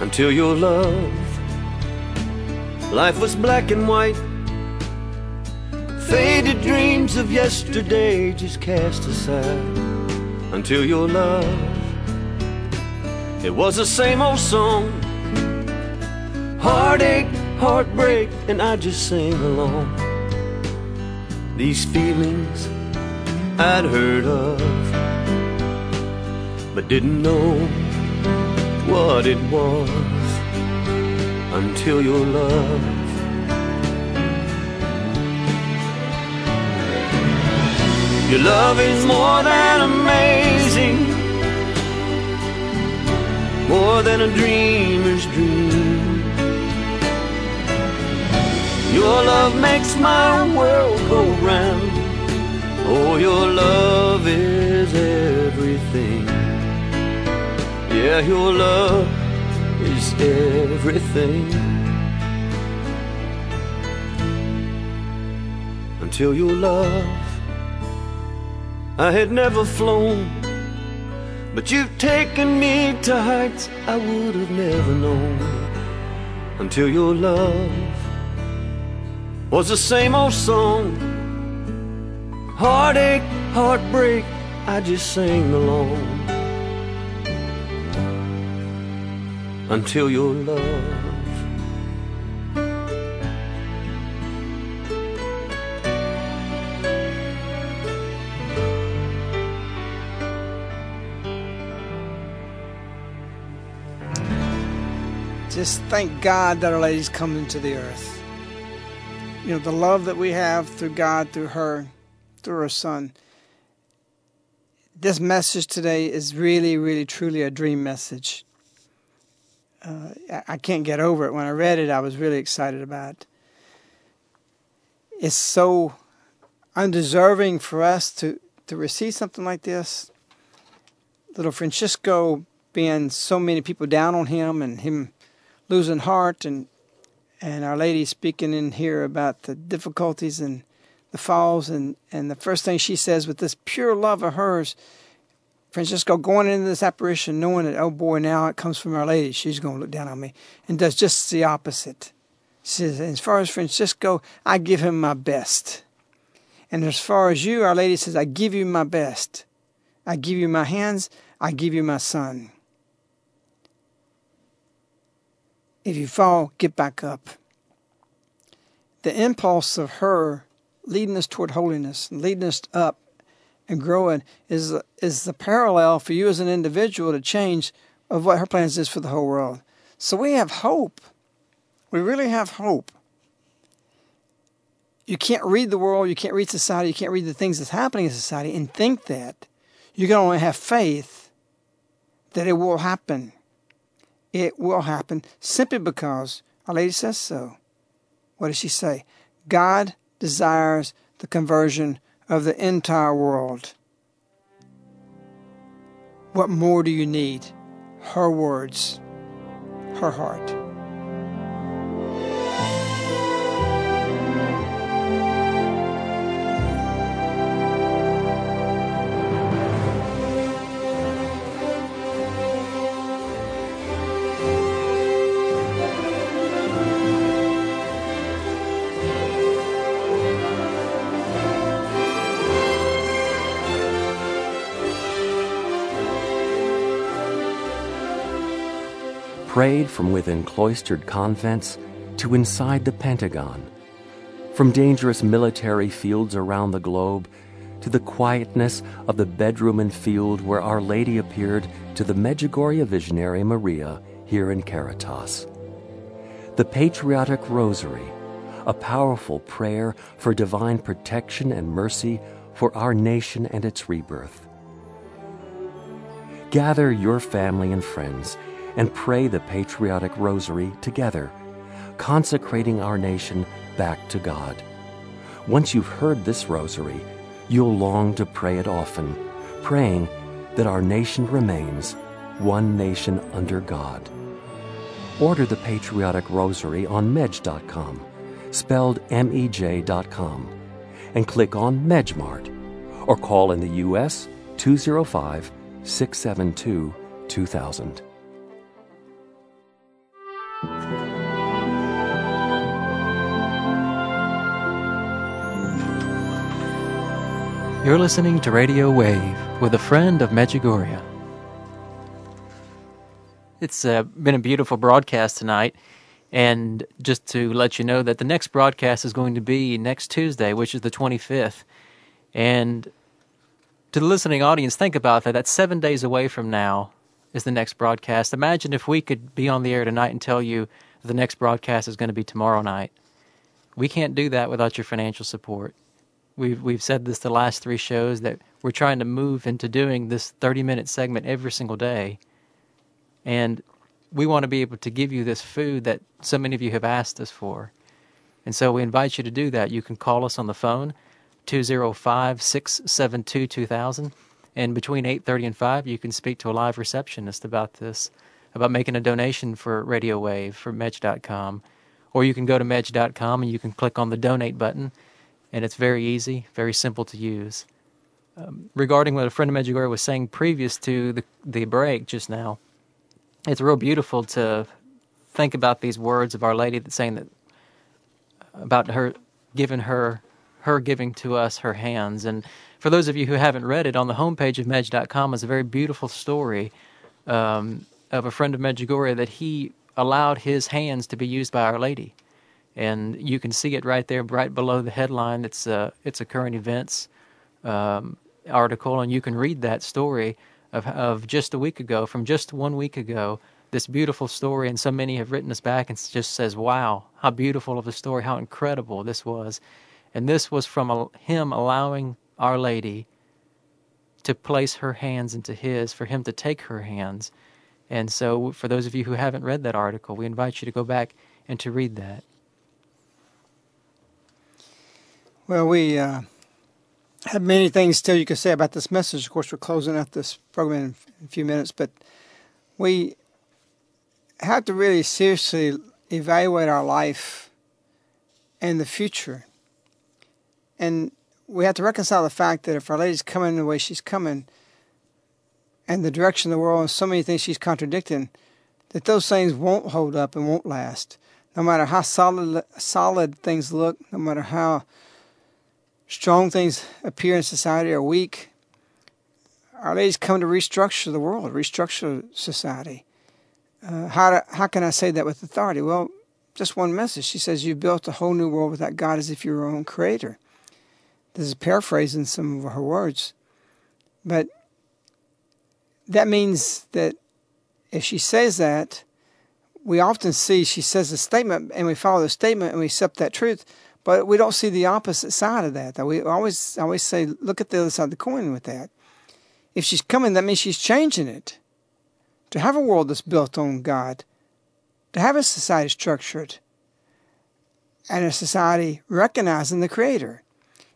Until your love, life was black and white. Faded dreams of yesterday just cast aside. Until your love, it was the same old song, heartache, heartbreak, and I just sang along. These feelings I'd heard of, but didn't know what it was, until your love. Your love is more than amazing, more than a dreamer's dream. Your love makes my world go round. Oh, your love is everything. Yeah, your love is everything. Until your love, I had never flown, but you've taken me to heights I would have never known. Until your love was the same old song, heartache, heartbreak, I just sang along. Until your love. Just thank God that Our Lady's coming to the earth. You know, the love that we have through God, through her, through her son. This message today is really, really, truly a dream message. I can't get over it. When I read it, I was really excited about it. It's so undeserving for us to receive something like this. Little Francisco being so many people down on him and him losing heart, and Our Lady speaking in here about the difficulties and the falls, and the first thing she says with this pure love of hers, Francisco going into this apparition knowing that, oh boy, now it comes from Our Lady, she's going to look down on me, and does just the opposite. She says, as far as Francisco, I give him my best. And as far as you, Our Lady says, I give you my best. I give you my hands. I give you my son. If you fall, get back up. The impulse of her leading us toward holiness and leading us up and growing is the parallel for you as an individual to change of what her plans is for the whole world. So we have hope. We really have hope. You can't read the world, you can't read society, you can't read the things that's happening in society and think that. You can only have faith that it will happen. It will happen simply because Our Lady says so. What does she say? God desires the conversion of the entire world. What more do you need? Her words, her heart. Prayed from within cloistered convents to inside the Pentagon, from dangerous military fields around the globe to the quietness of the bedroom and field where Our Lady appeared to the Medjugorje visionary Maria here in Caritas. The Patriotic Rosary, a powerful prayer for divine protection and mercy for our nation and its rebirth. Gather your family and friends and pray the Patriotic Rosary together, consecrating our nation back to God. Once you've heard this rosary, you'll long to pray it often, praying that our nation remains one nation under God. Order the Patriotic Rosary on medj.com, spelled MEJ.com, and click on MedjMart, or call in the U.S. 205-672-2000. You're listening to Radio Wave with a friend of Medjugorje. It's been a beautiful broadcast tonight, and just to let you know that the next broadcast is going to be next Tuesday, which is the 25th. And to the listening audience, think about that. That's 7 days away from now is the next broadcast. Imagine if we could be on the air tonight and tell you the next broadcast is going to be tomorrow night. We can't do that without your financial support. We've said this the last three shows, that we're trying to move into doing this 30-minute segment every single day. And we want to be able to give you this food that so many of you have asked us for. And so we invite you to do that. You can call us on the phone, 205-672-2000. And between 8:30 and 5, you can speak to a live receptionist about this, about making a donation for Radio Wave, for Medj.com. Or you can go to Medj.com and you can click on the Donate button. And it's very easy, very simple to use. Regarding what a friend of Medjugorje was saying previous to the break just now, it's real beautiful to think about these words of Our Lady that's saying that about her giving to us her hands. And for those of you who haven't read it, on the homepage of Medj.com is a very beautiful story of a friend of Medjugorje that he allowed his hands to be used by Our Lady. And you can see it right there, right below the headline. It's a current events article, and you can read that story of just a week ago, from just 1 week ago, this beautiful story. And so many have written us back and just says, wow, how beautiful of a story, how incredible this was. And this was from him allowing Our Lady to place her hands into his, for him to take her hands. And so for those of you who haven't read that article, we invite you to go back and to read that. Well, we have many things still you could say about this message. Of course, we're closing out this program in a few minutes, but we have to really seriously evaluate our life and the future. And we have to reconcile the fact that if Our Lady's coming the way she's coming, and the direction of the world and so many things she's contradicting, that those things won't hold up and won't last. No matter how solid things look, no matter how strong things appear in society or weak, Our Lady's come to restructure the world, restructure society. How can I say that with authority? Well, just one message. She says, you've built a whole new world without God as if you were your own creator. This is paraphrasing some of her words. But that means that if she says that, we often see she says a statement and we follow the statement and we accept that truth. But we don't see the opposite side of that, though. We always say, look at the other side of the coin with that. If she's coming, that means she's changing it. To have a world that's built on God, to have a society structured, and a society recognizing the Creator.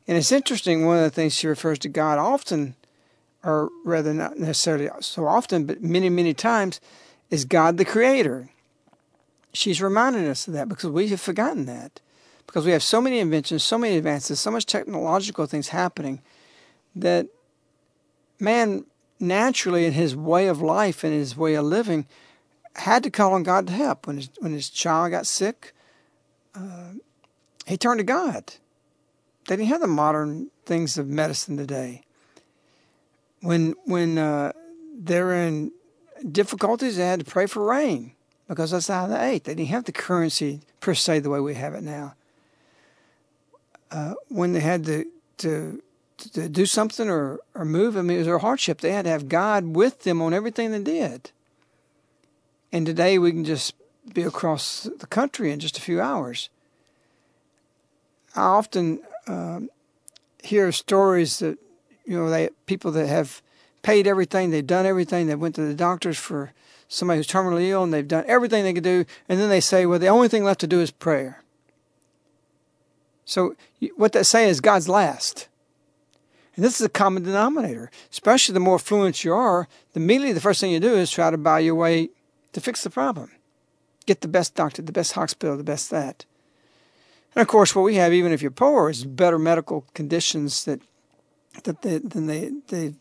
And it's interesting, one of the things she refers to God often, or rather not necessarily so often, but many, many times, is God the Creator. She's reminding us of that because we have forgotten that. Because we have so many inventions, so many advances, so much technological things happening that man naturally in his way of life and his way of living had to call on God to help. When his child got sick, he turned to God. They didn't have the modern things of medicine today. When they're in difficulties, they had to pray for rain because that's how they ate. They didn't have the currency per se the way we have it now. When they had to do something or move, I mean, it was their hardship. They had to have God with them on everything they did. And today we can just be across the country in just a few hours. I often hear stories that, you know, people that have paid everything, they've done everything, they went to the doctors for somebody who's terminally ill, and they've done everything they could do, and then they say, well, the only thing left to do is prayer. So what they say is God's last. And this is a common denominator. Especially the more affluent you are, immediately the first thing you do is try to buy your way to fix the problem. Get the best doctor, the best hospital, the best that. And of course, what we have, even if you're poor, is better medical conditions than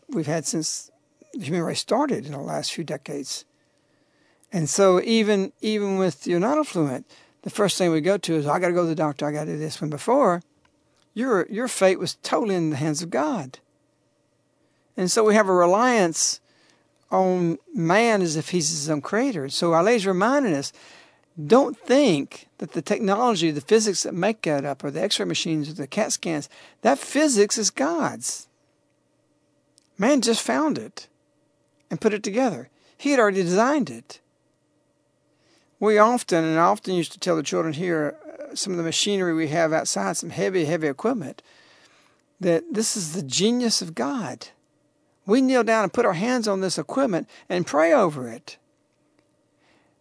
we've had since the human race started in the last few decades. And so even with you're not affluent, the first thing we go to is, I got to go to the doctor, I got to do this. When before, your fate was totally in the hands of God. And so we have a reliance on man as if he's his own creator. So our lady's reminding us, don't think that the technology, the physics that make that up, or the x-ray machines, or the CAT scans, that physics is God's. Man just found it and put it together. He had already designed it. We often, and I often used to tell the children here, some of the machinery we have outside, some heavy, heavy equipment, that this is the genius of God. We kneel down and put our hands on this equipment and pray over it.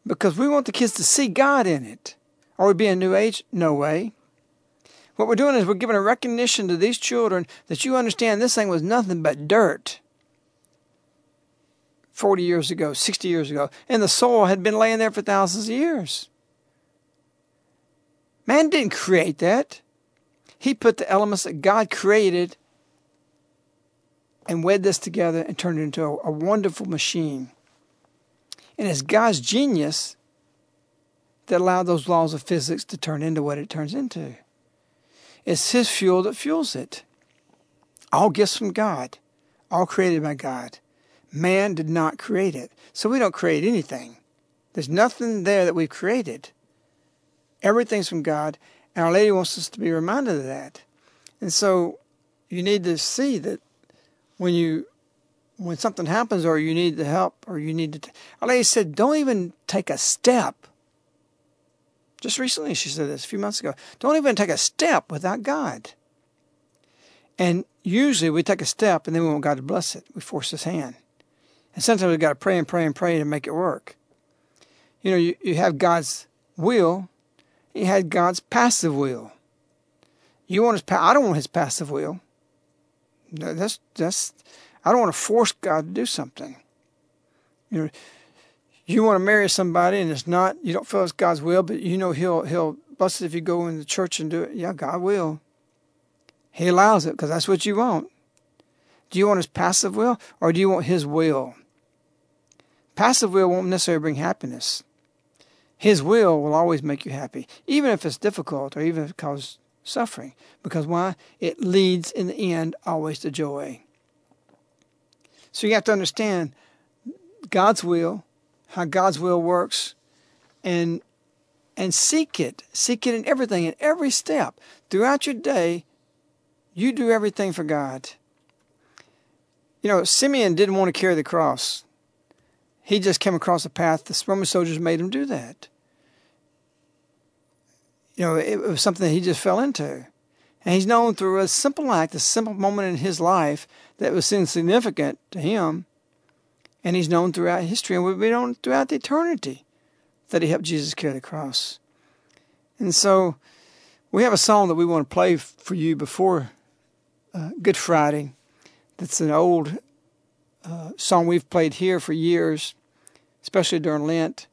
Because we want the kids to see God in it. Are we being new age? No way. What we're doing is we're giving a recognition to these children that you understand this thing was nothing but dirt 40 years ago, 60 years ago, and the soil had been laying there for thousands of years. Man didn't create that. He put the elements that God created and wed this together and turned it into a wonderful machine. And it's God's genius that allowed those laws of physics to turn into what it turns into. It's His fuel that fuels it. All gifts from God, all created by God. Man did not create it. So we don't create anything. There's nothing there that we've created. Everything's from God. And Our Lady wants us to be reminded of that. And so you need to see that when something happens, or you need the help, or you need to... Our Lady said, don't even take a step. Just recently she said this, a few months ago. Don't even take a step without God. And usually we take a step, and then we want God to bless it. We force His hand. And sometimes we've got to pray and pray and pray to make it work. You know, you have God's will. You had God's passive will. You want His... I don't want His passive will. No, that's... I don't want to force God to do something. You know, you want to marry somebody and it's not, you don't feel it's God's will, but you know He'll bless it if you go in the church and do it. Yeah, God will. He allows it because that's what you want. Do you want His passive will or do you want His will? Passive will won't necessarily bring happiness. His will always make you happy, even if it's difficult or even if it causes suffering. Because why? It leads in the end always to joy. So you have to understand God's will, how God's will works, and seek it. Seek it in everything, in every step. Throughout your day, you do everything for God. You know, Simeon didn't want to carry the cross. He just came across a path. The Roman soldiers made him do that. it was something that he just fell into. And he's known through a simple act, a simple moment in his life that was insignificant to him. And he's known throughout history, and we'll be known throughout the eternity that he helped Jesus carry the cross. And so we have a song that we want to play for you before Good Friday. That's an old song we've played here for years, especially during Lent.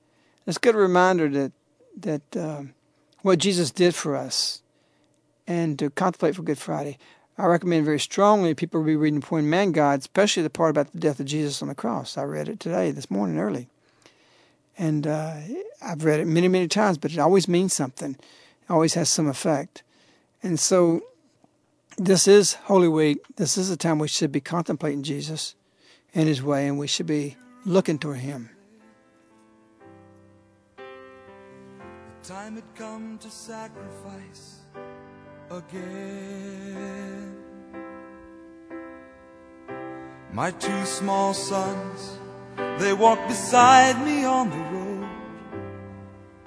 It's a good reminder that what Jesus did for us, and to contemplate for Good Friday. I recommend very strongly people be reading When Man God, especially the part about the death of Jesus on the cross. I read it today, this morning, early. And I've read it many, many times, but it always means something. It always has some effect. And so this is Holy Week. This is a time we should be contemplating Jesus and his way, and we should be looking toward him. The time had come to sacrifice again. My two small sons, they walk beside me on the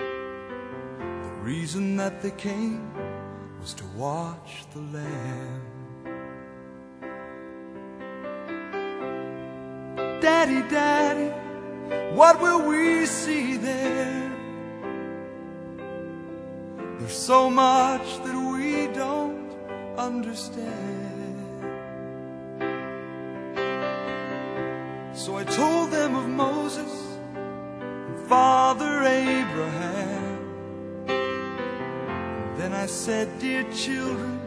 road. The reason that they came was to watch the Lamb. Daddy, Daddy, what will we see there? There's so much that we don't understand. So I told them of Moses and Father Abraham. And then I said, dear children,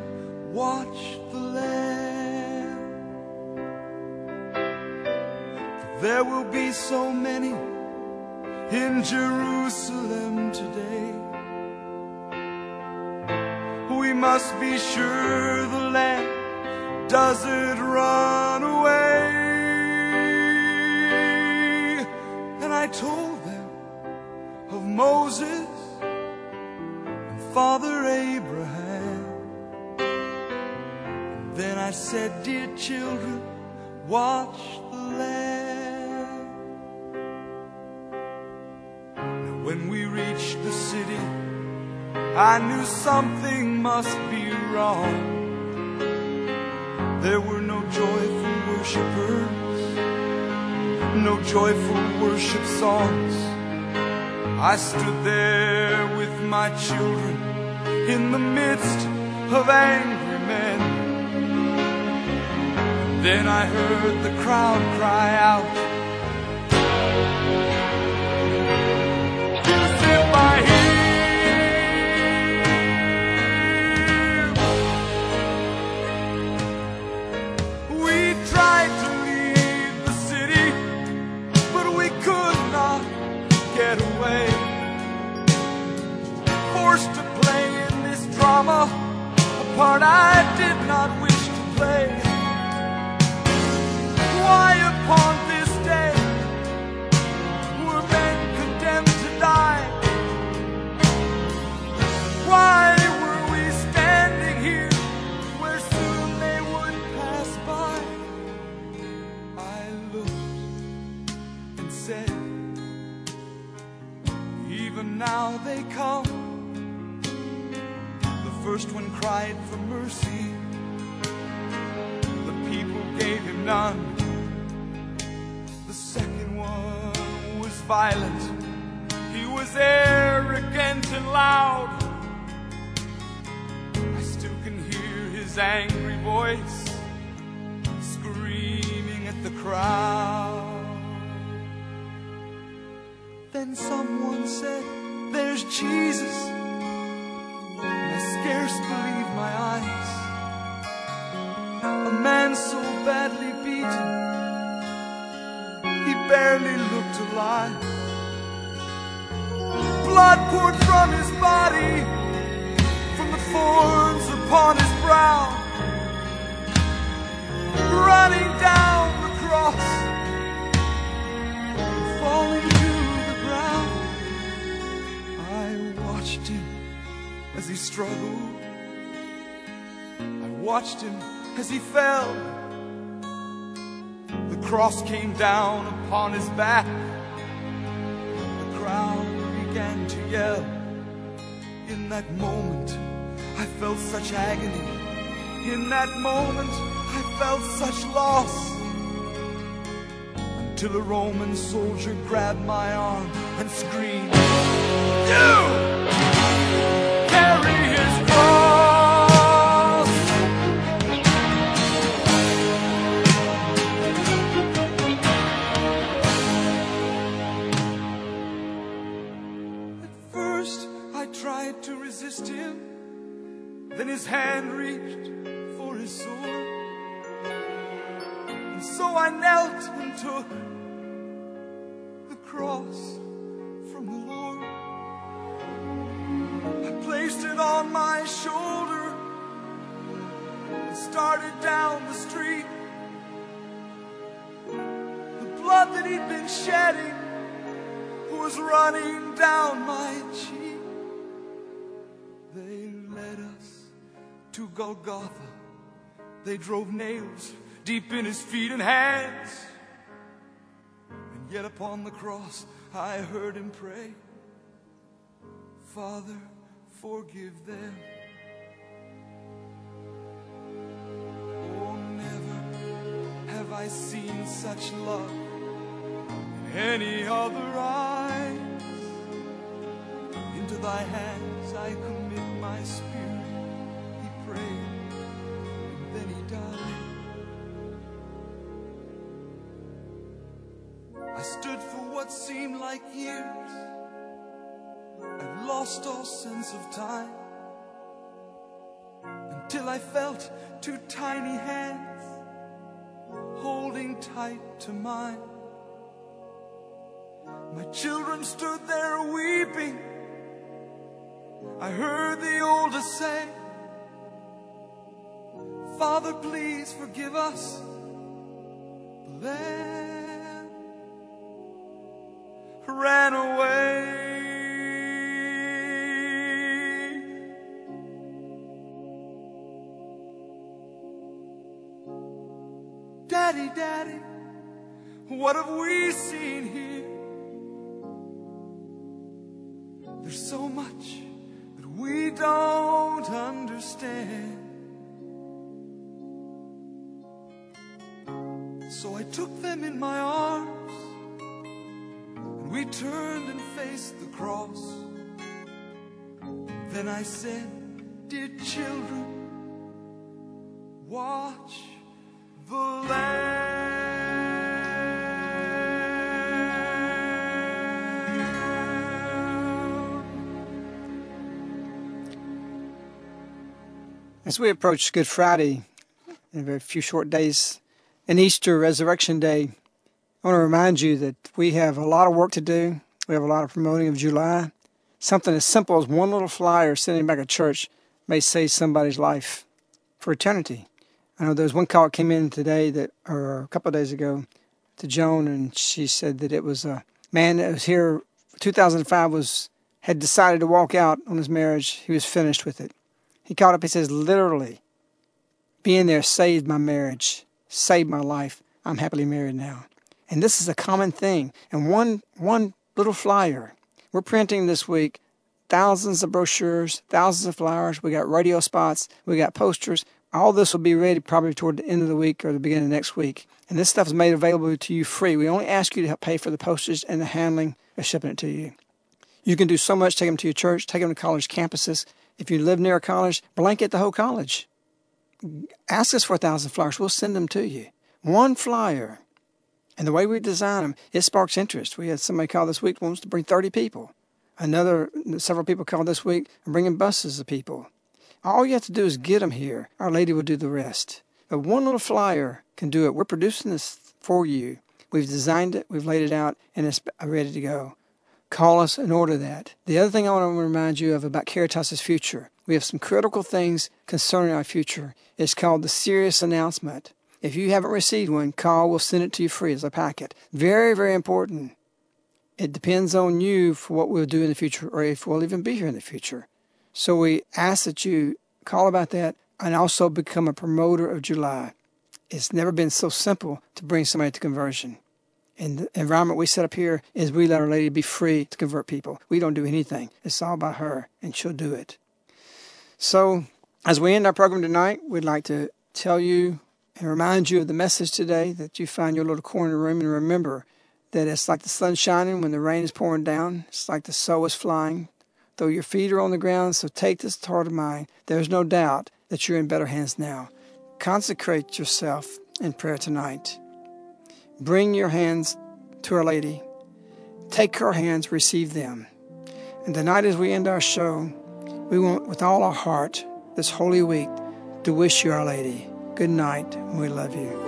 watch the Lamb. For there will be so many in Jerusalem today. We must be sure the Lamb doesn't run away. And I told them of Moses and Father Abraham. And then I said, dear children, watch the Lamb. Now when we reached the city, I knew something must be wrong. There were no joyful worshipers, no joyful worship songs. I stood there with my children in the midst of angry men. Then I heard the crowd cry out. A part I did not wish to play. Why upon this day were men condemned to die? Why were we standing here where soon they would pass by? I looked and said, even now they come. First one cried for mercy, the people gave him none. The second one was violent, he was arrogant and loud. I still can hear his angry voice screaming at the crowd. Then someone said, there's Jesus. I scarce believe my eyes. A man so badly beaten, he barely looked alive. Blood poured from his body, from the thorns upon his brow. Running down the cross, falling to the ground. I watched him as he struggled, I watched him as he fell. The cross came down upon his back. The crowd began to yell. In that moment, I felt such agony. In that moment, I felt such loss. Until a Roman soldier grabbed my arm and screamed, "You carry his cross!" To resist him, then his hand reached for his sword, and so I knelt and took the cross from the Lord. I placed it on my shoulder and started down the street. The blood that he'd been shedding was running down my cheek. They led us to Golgotha. They drove nails deep in his feet and hands. And yet upon the cross I heard him pray, "Father, forgive them." Oh, never have I seen such love in any other eyes. Into thy hands I commit my spirit, he prayed, and then he died. I stood for what seemed like years. I'd lost all sense of time, until I felt two tiny hands holding tight to mine. My children stood there weeping. I heard the oldest say, "Father, please forgive us." The lamb ran away. Daddy, Daddy, what have we seen here? There's so much we don't understand. So I took them in my arms, and we turned and faced the cross. Then I said, "Dear children, watch the Lamb." As we approach Good Friday in a very few short days and Easter Resurrection Day, I want to remind you that we have a lot of work to do. We have a lot of promoting of July. Something as simple as one little flyer sending back a church may save somebody's life for eternity. I know there was one call that came in today that, or a couple of days ago, to Joan, and she said that it was a man that was here 2005 had decided to walk out on his marriage. He was finished with it. He called up, he says, literally, being there saved my marriage, saved my life. I'm happily married now. And this is a common thing. And one little flyer. We're printing this week thousands of brochures, thousands of flyers. We got radio spots. We got posters. All this will be ready probably toward the end of the week or the beginning of next week. And this stuff is made available to you free. We only ask you to help pay for the postage and the handling of shipping it to you. You can do so much. Take them to your church. Take them to college campuses. If you live near a college, blanket the whole college. Ask us for 1,000 flyers. We'll send them to you. One flyer. And the way we design them, it sparks interest. We had somebody call this week wants to bring 30 people. Several people called this week and bringing buses of people. All you have to do is get them here. Our Lady will do the rest. But one little flyer can do it. We're producing this for you. We've designed it. We've laid it out. And it's ready to go. Call us and order that. The other thing I want to remind you of about Caritas' future, we have some critical things concerning our future. It's called the Serious Announcement. If you haven't received one, call. We'll send it to you free as a packet. Very, very important. It depends on you for what we'll do in the future, or if we'll even be here in the future. So we ask that you call about that and also become a promoter of July. It's never been so simple to bring somebody to conversion. And the environment we set up here is we let Our Lady be free to convert people. We don't do anything. It's all by her, and she'll do it. So as we end our program tonight, we'd like to tell you and remind you of the message today, that you find your little corner room, and remember that it's like the sun shining when the rain is pouring down. It's like the soul is flying, though your feet are on the ground. So take this heart of mine. There's no doubt that you're in better hands now. Consecrate yourself in prayer tonight. Bring your hands to Our Lady. Take her hands, receive them. And tonight as we end our show, we want with all our heart this Holy Week to wish you, Our Lady, good night, and we love you.